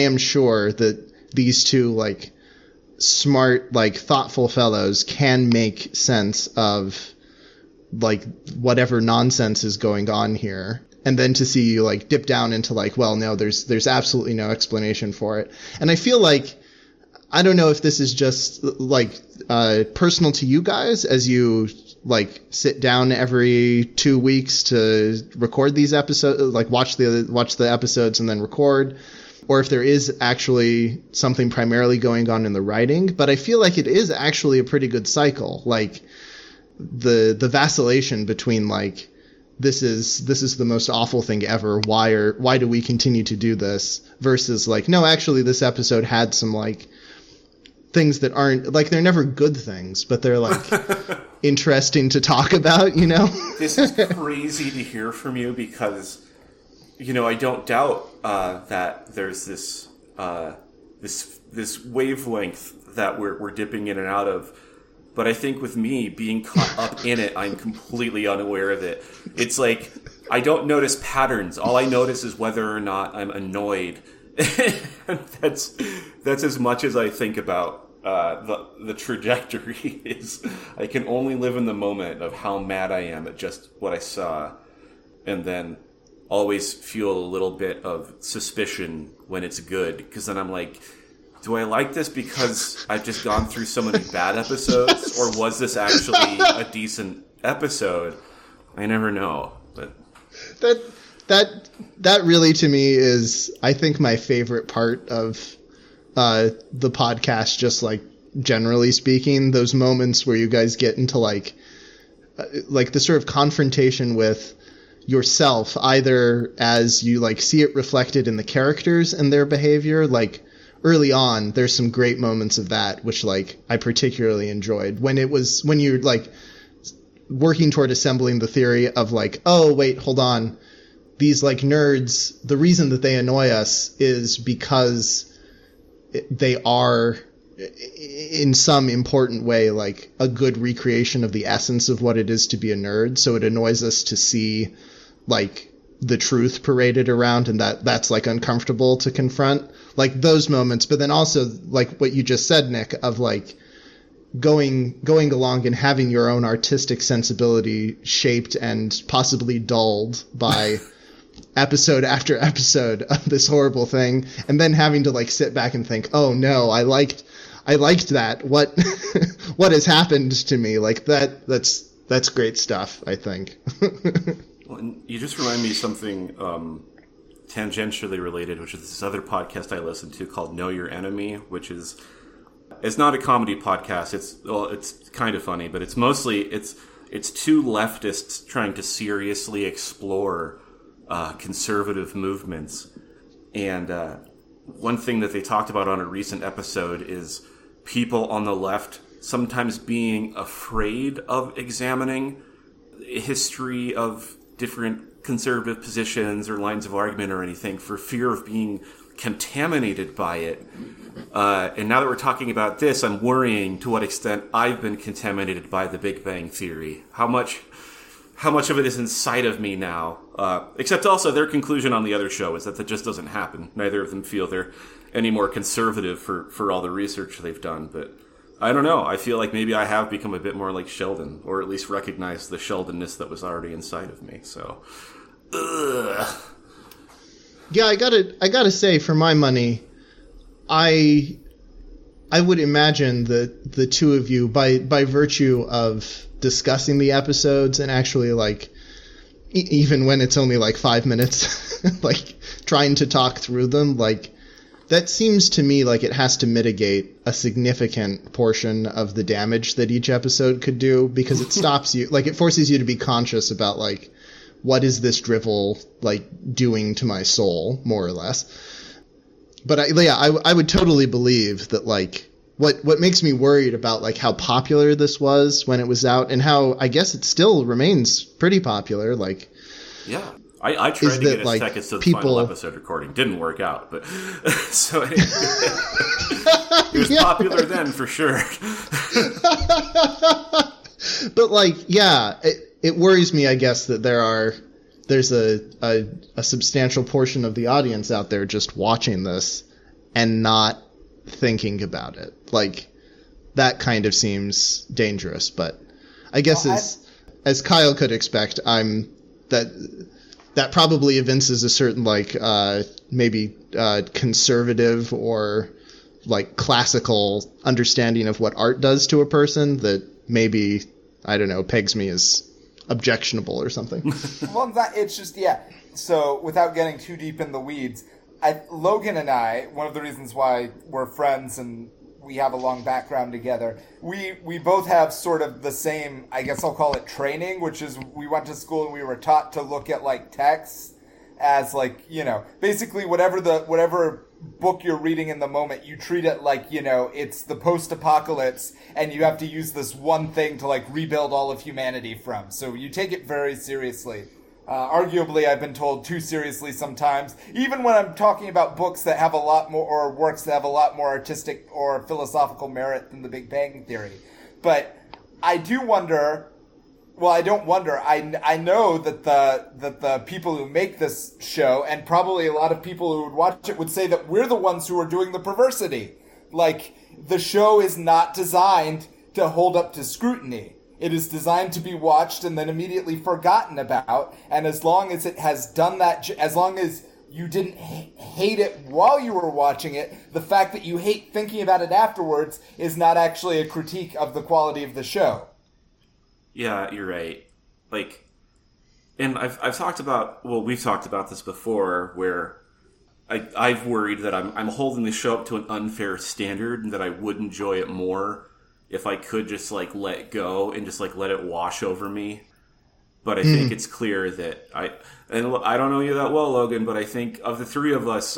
am sure that these two, like, smart, like, thoughtful fellows can make sense of, like, whatever nonsense is going on here. And then to see you, like, dip down into, like, well, no, there's absolutely no explanation for it. And I feel like, I don't know if this is just, like, personal to you guys as you, like, sit down every 2 weeks to record these episodes, like, watch the episodes and then record, or if there is actually something primarily going on in the writing. But I feel like it is actually a pretty good cycle. Like, the vacillation between, like, this is the most awful thing ever. Why do we continue to do this? Versus like, no, actually this episode had some like things that aren't like, they're never good things, but they're like interesting to talk about, you know? This is crazy to hear from you because, I don't doubt that there's this this wavelength that we're dipping in and out of. But I think with me being caught up in it, I'm completely unaware of it. It's like, I don't notice patterns. All I notice is whether or not I'm annoyed. That's as much as I think about the trajectory is. I can only live in the moment of how mad I am at just what I saw. And then always feel a little bit of suspicion when it's good. Because then I'm like, do I like this because I've just gone through so many bad episodes? Yes. Or was this actually a decent episode? I never know. But that really to me is, I think, my favorite part of the podcast, just like generally speaking, those moments where you guys get into like the sort of confrontation with yourself, either as you like see it reflected in the characters and their behavior, like early on, there's some great moments of that, which like I particularly enjoyed when you're like working toward assembling the theory of like, oh wait, hold on, these like nerds, the reason that they annoy us is because they are in some important way like a good recreation of the essence of what it is to be a nerd. So it annoys us to see like the truth paraded around, and that's like uncomfortable to confront, like those moments. But then also like what you just said, Nick, of like going along and having your own artistic sensibility shaped and possibly dulled by episode after episode of this horrible thing. And then having to like sit back and think, oh no, I liked that. What has happened to me? Like that's that's great stuff, I think. Well, and you just remind me of something tangentially related, which is this other podcast I listen to called Know Your Enemy, which is, it's not a comedy podcast. It's, well, it's kind of funny, but it's mostly, it's two leftists trying to seriously explore conservative movements. And one thing that they talked about on a recent episode is people on the left sometimes being afraid of examining history of different conservative positions or lines of argument or anything for fear of being contaminated by it. And now that we're talking about this, I'm worrying to what extent I've been contaminated by The Big Bang Theory. How much of it is inside of me now? Except also their conclusion on the other show is that that just doesn't happen. Neither of them feel they're any more conservative for all the research they've done. But I don't know. I feel like maybe I have become a bit more like Sheldon, or at least recognize the Sheldonness that was already inside of me. So, ugh. Yeah, I gotta say, for my money, I would imagine that the two of you, by virtue of discussing the episodes and actually, like, even when it's only like 5 minutes, like trying to talk through them, like, that seems to me like it has to mitigate a significant portion of the damage that each episode could do, because it stops you, like, it forces you to be conscious about, like, what is this drivel, like, doing to my soul, more or less. But I would totally believe that, like, what makes me worried about, like, how popular this was when it was out, and how I guess it still remains pretty popular, like, yeah. I tried to get a second to the final episode recording. Didn't work out, but so anyway, it was popular then for sure. But, like, yeah, it worries me, I guess, that there's a substantial portion of the audience out there just watching this and not thinking about it. Like, that kind of seems dangerous, but I guess as Kyle could expect, that probably evinces a certain, like, maybe conservative or, like, classical understanding of what art does to a person that maybe, I don't know, pegs me as objectionable or something. Well, that, it's just, yeah. So, without getting too deep in the weeds, Logan and I, one of the reasons why we're friends and we have a long background together, we both have sort of the same, I guess I'll call it training, which is we went to school and we were taught to look at, like, texts as, like, you know, basically whatever book you're reading in the moment, you treat it like, you know, it's the post-apocalypse and you have to use this one thing to, like, rebuild all of humanity from. So you take it very seriously. Arguably, I've been told too seriously sometimes, even when I'm talking about books that have a lot more, or works that have a lot more artistic or philosophical merit than The Big Bang Theory. But I do wonder, well, I don't wonder, I know that the people who make this show, and probably a lot of people who would watch it, would say that we're the ones who are doing the perversity. Like, the show is not designed to hold up to scrutiny. It is designed to be watched and then immediately forgotten about, and as long as it has done that, as long as you didn't hate it while you were watching it, the fact that you hate thinking about it afterwards is not actually a critique of the quality of the show. Yeah, you're right. Like, and we've talked about this before, where I've worried that I'm holding the show up to an unfair standard and that I would enjoy it more if I could just, like, let go and just, like, let it wash over me. But I think it's clear that I don't know you that well, Logan, but I think of the three of us,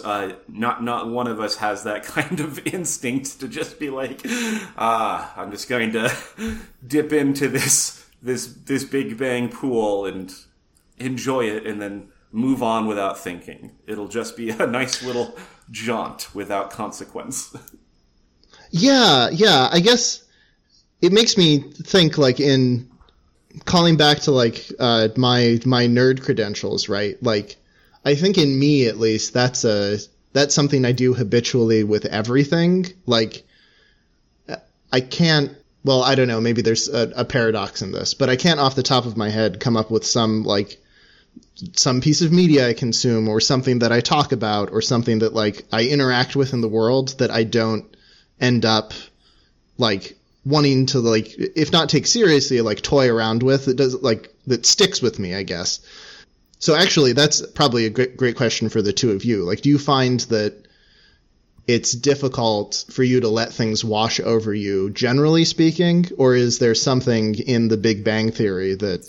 not one of us has that kind of instinct to just be like, I'm just going to dip into this Big Bang pool and enjoy it and then move on without thinking. It'll just be a nice little jaunt without consequence. Yeah, I guess it makes me think, like, in calling back to, like, my nerd credentials, right? Like, I think in me, at least, that's something I do habitually with everything. Like, I can't, well, I don't know, maybe there's a paradox in this, but I can't off the top of my head come up with some, like, some piece of media I consume or something that I talk about or something that, like, I interact with in the world that I don't end up, like, wanting to, like, if not take seriously, like, toy around with, that does, like, that sticks with me, I guess. So actually, that's probably a great question for the two of you. Like, do you find that it's difficult for you to let things wash over you, generally speaking, or is there something in the Big Bang Theory that,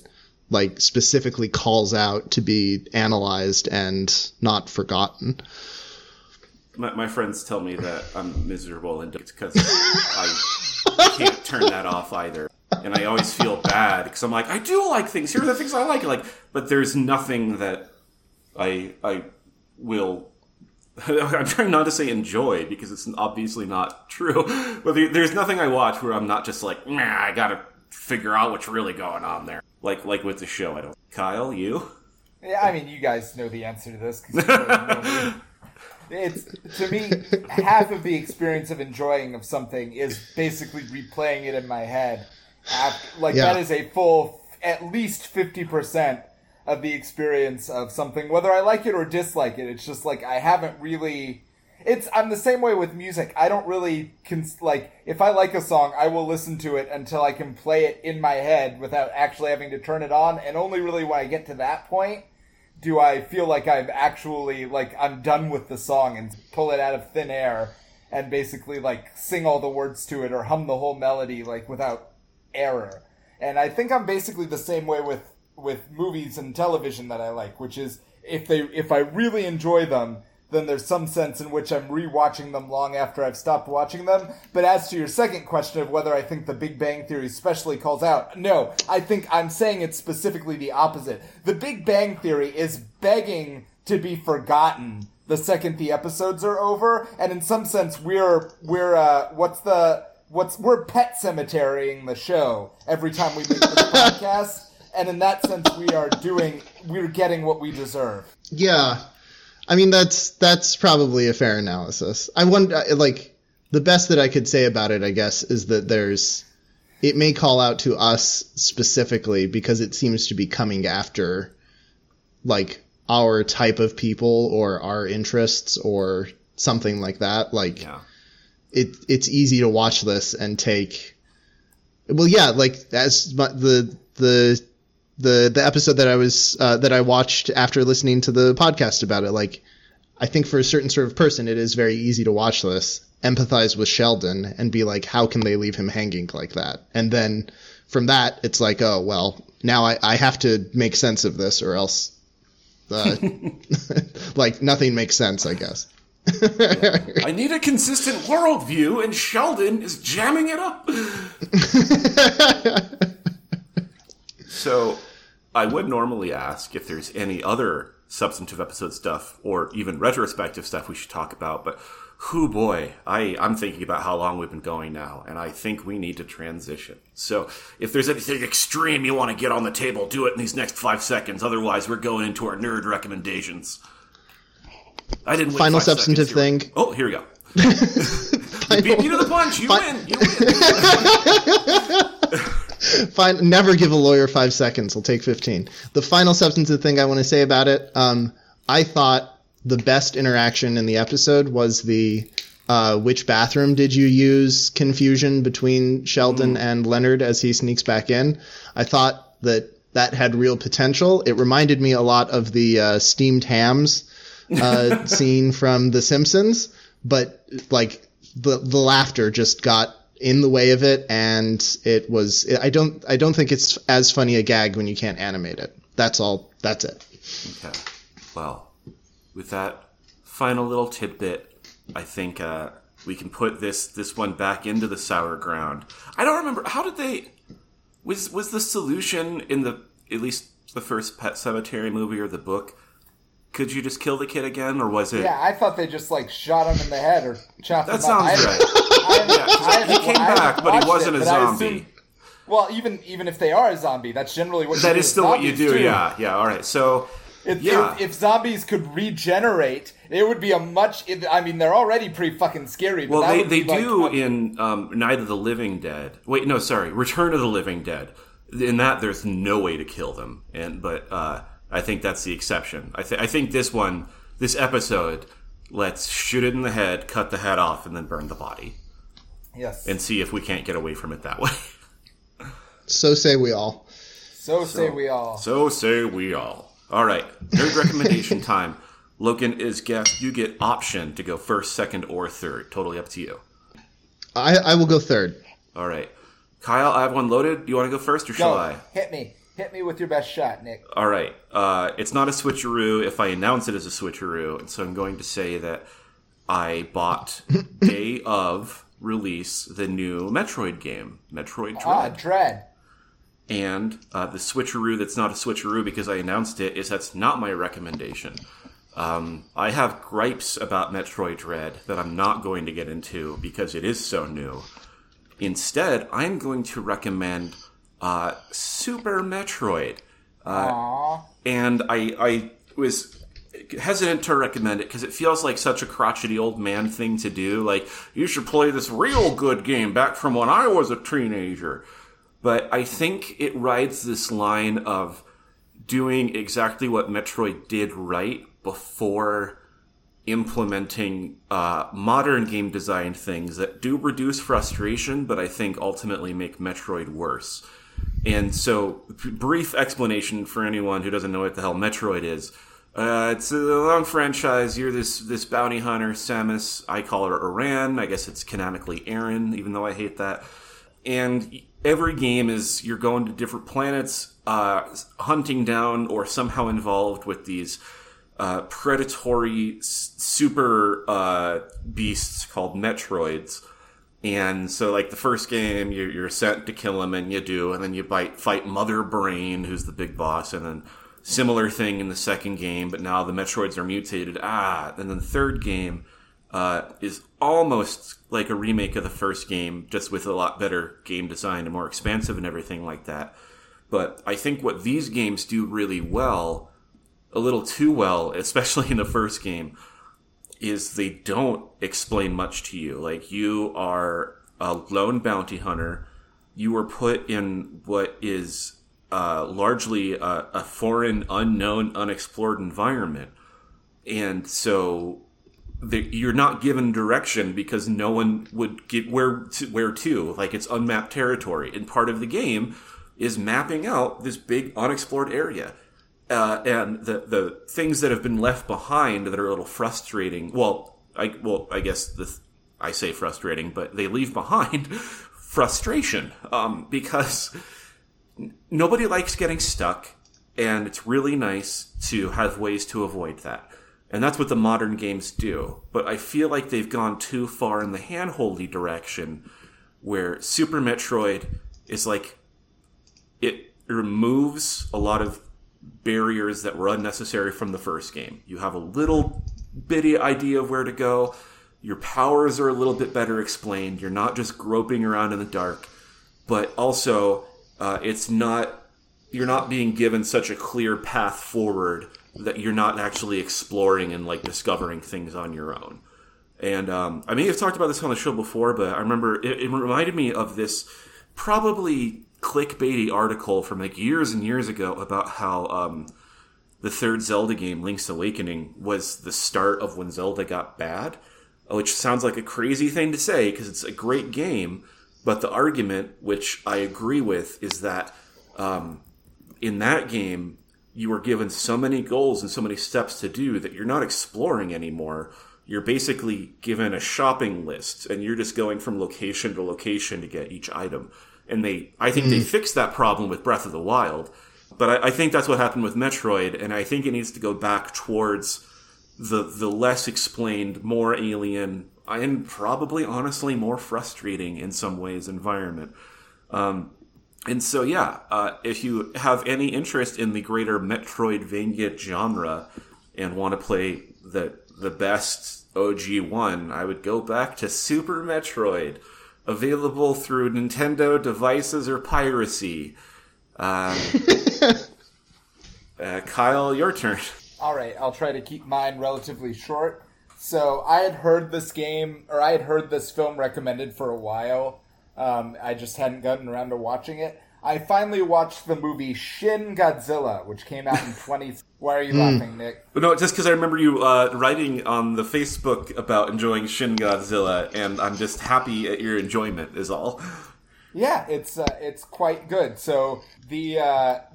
like, specifically calls out to be analyzed and not forgotten? My friends tell me that I'm miserable, and it's because I can't turn that off either. And I always feel bad because I'm like, I do like things. Here are the things I like. Like, but there's nothing that I will... I'm trying not to say enjoy because it's obviously not true. But there's nothing I watch where I'm not just like, nah, I gotta figure out what's really going on there. Like with the show, I don't... Kyle, you? Yeah, I mean, you guys know the answer to this. 'Cause you know, it's, to me, half of the experience of enjoying of something is basically replaying it in my head. That is a full, at least 50% of the experience of something, whether I like it or dislike it. It's just like I haven't really... I'm the same way with music. I don't really... if I like a song, I will listen to it until I can play it in my head without actually having to turn it on. And only really when I get to that point do I feel like I've actually... like, I'm done with the song and pull it out of thin air and basically, like, sing all the words to it or hum the whole melody, like, without... error. And I think I'm basically the same way with movies and television that I like, which is if I really enjoy them, then there's some sense in which I'm rewatching them long after I've stopped watching them. But as to your second question of whether I think the Big Bang Theory especially calls out, no, I think I'm saying it's specifically the opposite. The Big Bang Theory is begging to be forgotten the second the episodes are over, and in some sense we're pet cemeterying the show every time we make this podcast, and in that sense, we're getting what we deserve. Yeah, I mean that's probably a fair analysis. I wonder, like, the best that I could say about it, I guess, is that it may call out to us specifically because it seems to be coming after, like, our type of people or our interests or something like that, like. Yeah. It's easy to watch this and take, well, yeah, like as the episode that I was that I watched after listening to the podcast about it. Like, I think for a certain sort of person, it is very easy to watch this, empathize with Sheldon, and be like, how can they leave him hanging like that? And then from that, it's like, oh well, now I have to make sense of this, or else, like, nothing makes sense, I guess. Yeah. I need a consistent worldview, and Sheldon is jamming it up. So, I would normally ask if there's any other substantive episode stuff or even retrospective stuff we should talk about, but I'm thinking about how long we've been going now, and I think we need to transition. So, if there's anything extreme you want to get on the table, do it in these next 5 seconds. Otherwise, we're going into our nerd recommendations. I didn't wait. Final substantive thing. Right. Oh, here we go. You beat me to the punch. You win. You win. Fine. Never give a lawyer 5 seconds. He'll take 15. The final substantive thing I want to say about it. I thought the best interaction in the episode was the which bathroom did you use confusion between Sheldon and Leonard as he sneaks back in. I thought that had real potential. It reminded me a lot of the steamed hams scene from The Simpsons, but like the laughter just got in the way of it, and it was I don't think it's as funny a gag when you can't animate it. That's it. Okay. Well, with that final little tidbit, I think we can put this one back into the sour ground. I don't remember, how did they was the solution in the, at least the first Pet Cemetery movie or the book, could you just kill the kid again, or was it... Yeah, I thought they just, like, shot him in the head or chopped him up. That sounds right. He came back, but he wasn't a zombie. Well, even if they are a zombie, that's generally what you do. That is still what you do, yeah. Yeah, all right, so... If zombies could regenerate, it would be a much... I mean, they're already pretty fucking scary. But well, they do in Night of the Living Dead. Wait, no, sorry, Return of the Living Dead. In that, there's no way to kill them, but I think that's the exception. I think this episode, let's shoot it in the head, cut the head off, and then burn the body. Yes. And see if we can't get away from it that way. So say we all. So say we all. All right. Nerd recommendation time. Logan is guest. You get option to go first, second, or third. Totally up to you. I will go third. All right. Kyle, I have one loaded. Do you want to go first or shall I? Hit me. Hit me with your best shot, Nick. All right. It's not a switcheroo if I announce it as a switcheroo. And so I'm going to say that I bought day of release the new Metroid game, Metroid Dread. Dread. And the switcheroo that's not a switcheroo because I announced it is that's not my recommendation. I have gripes about Metroid Dread that I'm not going to get into because it is so new. Instead, I'm going to recommend Super Metroid. And I was hesitant to recommend it because it feels like such a crotchety old man thing to do. Like, you should play this real good game back from when I was a teenager. But I think it rides this line of doing exactly what Metroid did right before implementing modern game design things that do reduce frustration, but I think ultimately make Metroid worse. And so, brief explanation for anyone who doesn't know what the hell Metroid is. It's a long franchise. You're this bounty hunter, Samus. I call her Aran. I guess it's canonically Aran, even though I hate that. And every game is you're going to different planets, hunting down or somehow involved with these predatory super beasts called Metroids. And so, like, the first game, you're sent to kill them, and you do. And then you fight Mother Brain, who's the big boss, and then similar thing in the second game, but now the Metroids are mutated. And then the third game is almost like a remake of the first game, just with a lot better game design and more expansive and everything like that. But I think what these games do really well, a little too well, especially in the first game, is they don't explain much to you. Like, you are a lone bounty hunter. You were put in what is largely a foreign, unknown, unexplored environment. And so you're not given direction because no one would give where to. Like, it's unmapped territory. And part of the game is mapping out this big unexplored area. And the things that have been left behind that are a little frustrating. I guess I say frustrating, but they leave behind frustration because nobody likes getting stuck, and it's really nice to have ways to avoid that. And that's what the modern games do. But I feel like they've gone too far in the hand-holdy direction, where Super Metroid is like, it removes a lot of barriers that were unnecessary from the first game. You have a little bitty idea of where to go. Your powers are a little bit better explained. You're not just groping around in the dark. But also, you're not being given such a clear path forward that you're not actually exploring and, like, discovering things on your own. And I may have talked about this on the show before, but I remember it reminded me of this probably clickbaity article from, like, years and years ago about how the third Zelda game, Link's Awakening, was the start of when Zelda got bad, which sounds like a crazy thing to say because it's a great game. But the argument, which I agree with, is that in that game, you are given so many goals and so many steps to do that you're not exploring anymore. You're basically given a shopping list, and you're just going from location to location to get each item. And I think they fixed that problem with Breath of the Wild. But I think that's what happened with Metroid, and I think it needs to go back towards the less explained, more alien, and probably, honestly, more frustrating in some ways environment. If you have any interest in the greater Metroidvania genre and want to play the best OG one, I would go back to Super Metroid, available through Nintendo devices or piracy. Kyle, your turn. All right, I'll try to keep mine relatively short. So I had heard this film recommended for a while. I just hadn't gotten around to watching it. I finally watched the movie Shin Godzilla, which came out in 20... Why are you laughing, Nick? But no, just because I remember you writing on the Facebook about enjoying Shin Godzilla, and I'm just happy at your enjoyment is all. Yeah, it's quite good. So the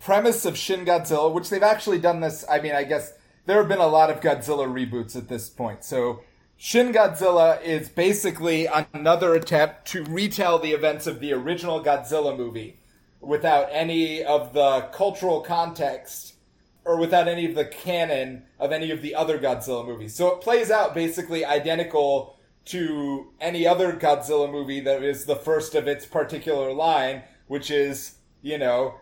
premise of Shin Godzilla, which they've actually done this... I mean, I guess there have been a lot of Godzilla reboots at this point, so... Shin Godzilla is basically another attempt to retell the events of the original Godzilla movie without any of the cultural context or without any of the canon of any of the other Godzilla movies. So it plays out basically identical to any other Godzilla movie that is the first of its particular line, which is, you know,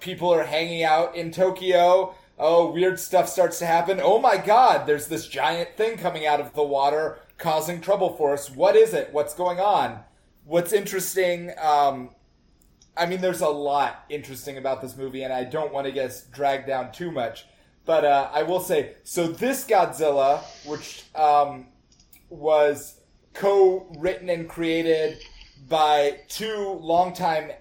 people are hanging out in Tokyo. Oh, weird stuff starts to happen. Oh my god, there's this giant thing coming out of the water causing trouble for us. What is it? What's going on? What's interesting? I mean, there's a lot interesting about this movie, and I don't want to get dragged down too much. But I will say, so this Godzilla, which was co-written and created by two longtime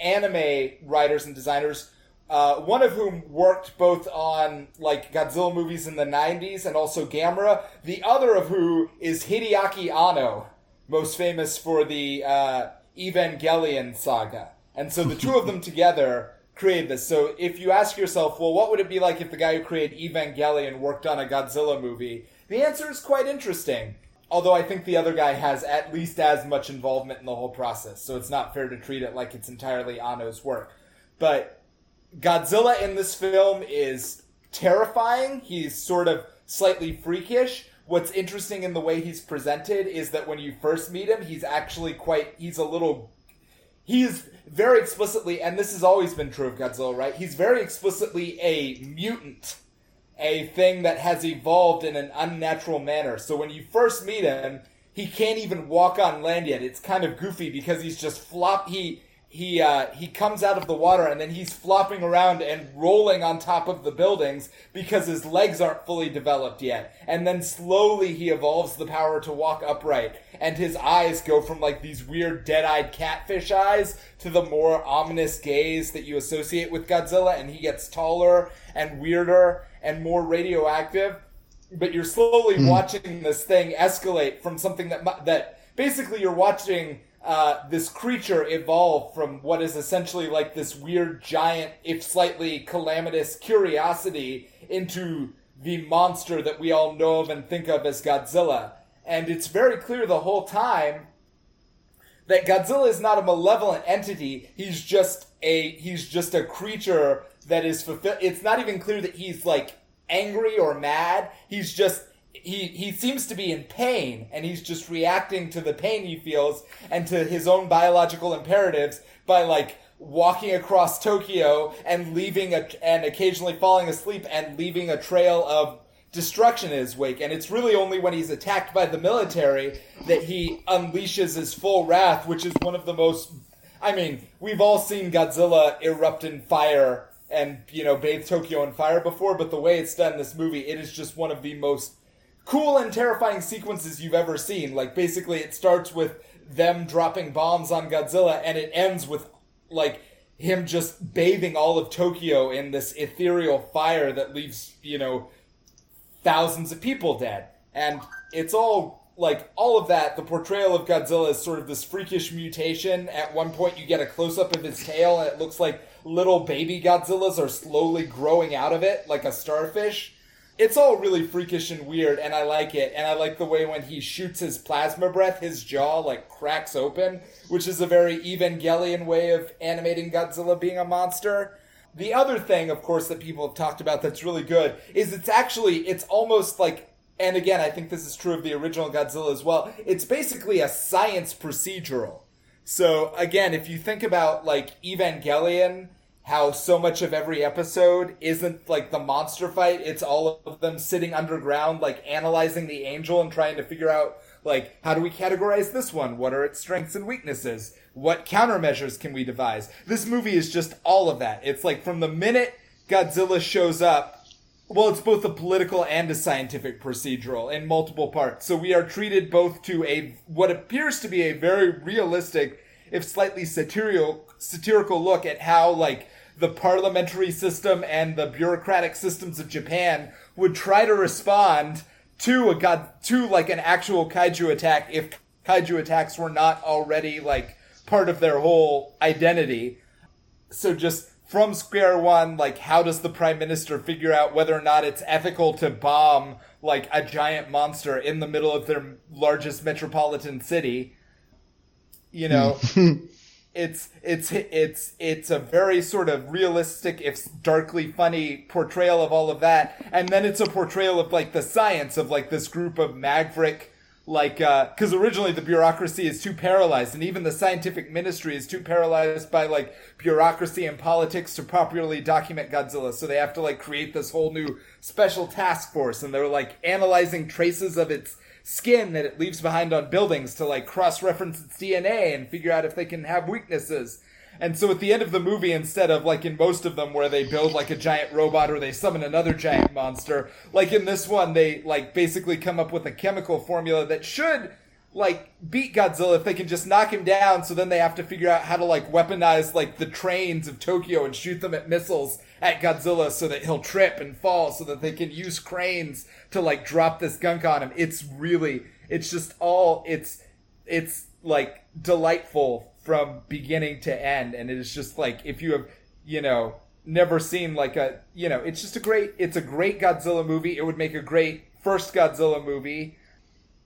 anime writers and designers, one of whom worked both on, like, Godzilla movies in the 90s and also Gamera. The other of who is Hideaki Anno, most famous for the Evangelion saga. And so the two of them together created this. So if you ask yourself, well, what would it be like if the guy who created Evangelion worked on a Godzilla movie? The answer is quite interesting. Although I think the other guy has at least as much involvement in the whole process. So it's not fair to treat it like it's entirely Anno's work. But... Godzilla in this film is terrifying. He's sort of slightly freakish. What's interesting in the way he's presented is that when you first meet him, he's actually quite... He's very explicitly, and this has always been true of Godzilla, right? He's very explicitly a mutant. A thing that has evolved in an unnatural manner. So when you first meet him, he can't even walk on land yet. It's kind of goofy because he's just He comes out of the water and then he's flopping around and rolling on top of the buildings because his legs aren't fully developed yet. And then slowly he evolves the power to walk upright. And his eyes go from like these weird dead-eyed catfish eyes to the more ominous gaze that you associate with Godzilla. And he gets taller and weirder and more radioactive. But you're slowly watching this thing escalate from something that basically you're watching... this creature evolved from what is essentially like this weird giant, if slightly calamitous, curiosity into the monster that we all know of and think of as Godzilla. And it's very clear the whole time that Godzilla is not a malevolent entity. He's just a creature that is fulfilled. It's not even clear that he's like angry or mad. He's just... He seems to be in pain, and he's just reacting to the pain he feels and to his own biological imperatives by, like, walking across Tokyo and occasionally falling asleep and leaving a trail of destruction in his wake. And it's really only when he's attacked by the military that he unleashes his full wrath, which is one of the most... I mean, we've all seen Godzilla erupt in fire and, you know, bathe Tokyo in fire before, but the way it's done in this movie, it is just one of the most... cool and terrifying sequences you've ever seen. Like, basically, it starts with them dropping bombs on Godzilla, and it ends with, like, him just bathing all of Tokyo in this ethereal fire that leaves, you know, thousands of people dead. And it's all, like, all of that, the portrayal of Godzilla is sort of this freakish mutation. At one point, you get a close-up of his tail, and it looks like little baby Godzillas are slowly growing out of it, like a starfish. It's all really freakish and weird, and I like it. And I like the way when he shoots his plasma breath, his jaw, like, cracks open, which is a very Evangelion way of animating Godzilla being a monster. The other thing, of course, that people have talked about that's really good is it's almost like, and again, I think this is true of the original Godzilla as well, it's basically a science procedural. So, again, if you think about, like, Evangelion... how so much of every episode isn't, like, the monster fight. It's all of them sitting underground, like, analyzing the angel and trying to figure out, like, how do we categorize this one? What are its strengths and weaknesses? What countermeasures can we devise? This movie is just all of that. It's, like, from the minute Godzilla shows up, well, it's both a political and a scientific procedural in multiple parts. So we are treated both to what appears to be a very realistic, if slightly satirical, satirical look at how, like, the parliamentary system and the bureaucratic systems of Japan would try to respond to an actual kaiju attack if kaiju attacks were not already, like, part of their whole identity. So just from square one, like, how does the prime minister figure out whether or not it's ethical to bomb, like, a giant monster in the middle of their largest metropolitan city? You know, it's a very sort of realistic, if darkly funny portrayal of all of that. And then it's a portrayal of, like, the science of, like, this group of maverick, like, 'cause originally the bureaucracy is too paralyzed, and even the scientific ministry is too paralyzed by, like, bureaucracy and politics to properly document Godzilla. So they have to, like, create this whole new special task force, and they're, like, analyzing traces of its skin that it leaves behind on buildings to, like, cross-reference its DNA and figure out if they can have weaknesses. And so at the end of the movie, instead of, like, in most of them where they build, like, a giant robot or they summon another giant monster, like, in this one, they, like, basically come up with a chemical formula that should, like, beat Godzilla if they can just knock him down. So then they have to figure out how to, like, weaponize, like, the trains of Tokyo and shoot them at missiles at Godzilla so that he'll trip and fall, so that they can use cranes to, like, drop this gunk on him. It's really, it's just all, it's like, delightful from beginning to end. And it is just like, if you have, you know, never seen, like, a, you know, it's just a great, it's a great Godzilla movie. It would make a great first Godzilla movie.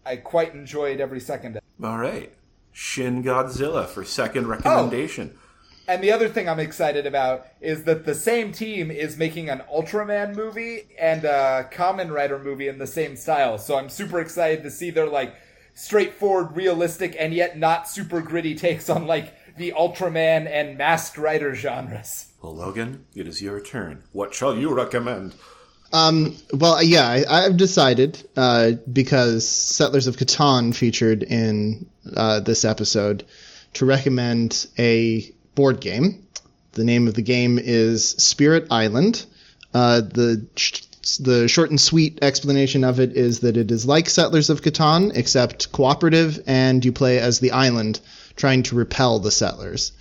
I quite enjoyed every second. All right. Shin Godzilla for second recommendation. Oh. And the other thing I'm excited about is that the same team is making an Ultraman movie and a Kamen Rider movie in the same style. So I'm super excited to see their, like, straightforward, realistic, and yet not super gritty takes on, like, the Ultraman and Masked Rider genres. Well, Logan, it is your turn. What shall you recommend? Well, yeah, I've decided, because Settlers of Catan featured in this episode, to recommend a board game. The name of the game is Spirit Island. The short and sweet explanation of it is that it is like Settlers of Catan, except cooperative, and you play as the island trying to repel the settlers.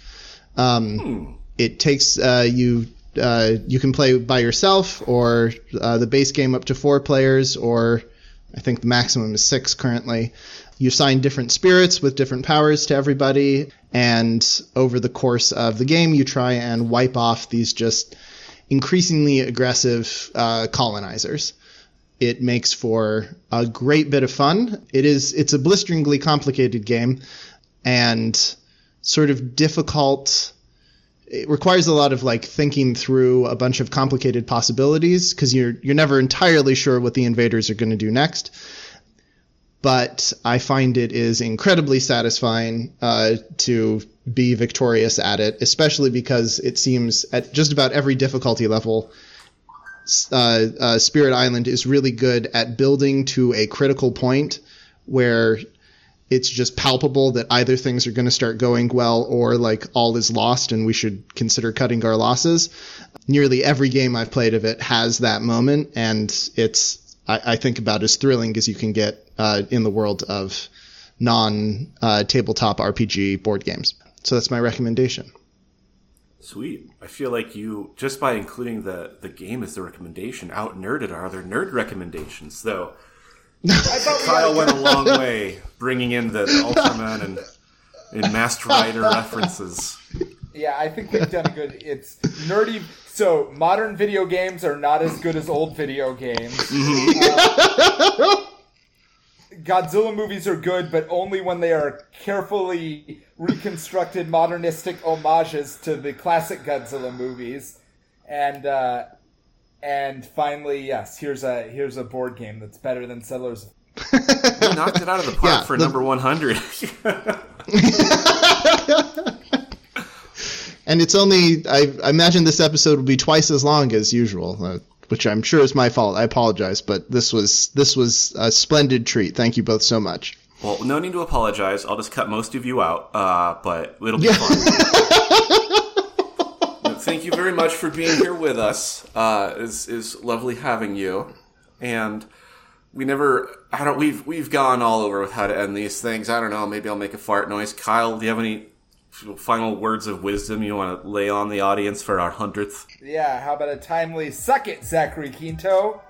It takes you can play by yourself, or the base game up to 4 players, or I think the maximum is 6 currently. You assign different spirits with different powers to everybody, and over the course of the game, you try and wipe off these just increasingly aggressive colonizers. It makes for a great bit of fun. It's a blisteringly complicated game and sort of difficult. It requires a lot of, like, thinking through a bunch of complicated possibilities, because you're never entirely sure what the invaders are going to do next. But I find it is incredibly satisfying to be victorious at it, especially because it seems at just about every difficulty level, Spirit Island is really good at building to a critical point where it's just palpable that either things are going to start going well, or, like, all is lost and we should consider cutting our losses. Nearly every game I've played of it has that moment, and it's, I think, about as thrilling as you can get in the world of non-tabletop RPG board games. So that's my recommendation. Sweet. I feel like you, just by including the game as the recommendation, out-nerded our other nerd recommendations, though. Kyle went a long way bringing in the Ultraman and Masked Rider references. Yeah, I think they've done good. It's nerdy. So modern video games are not as good as old video games. Godzilla movies are good, but only when they are carefully reconstructed modernistic homages to the classic Godzilla movies. And finally, yes, here's a board game that's better than Settlers. You knocked it out of the park for number 100. And it's only, I imagine this episode will be twice as long as usual, which I'm sure is my fault. I apologize, but this was a splendid treat. Thank you both so much. Well, no need to apologize. I'll just cut most of you out, but it'll be fun. Well, thank you very much for being here with us. It's lovely having you. And we never, I don't, we've gone all over with how to end these things. I don't know, maybe I'll make a fart noise. Kyle, do you have any final words of wisdom you want to lay on the audience for our 100th? Yeah, how about a timely suck it, Zachary Quinto?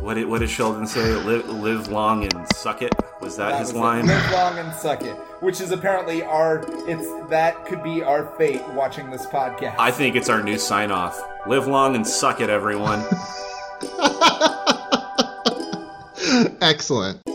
What did Sheldon say? Live long and suck it? Was that his line? Live long and suck it. Which is apparently that could be our fate watching this podcast. I think it's our new sign-off. Live long and suck it, everyone. Excellent.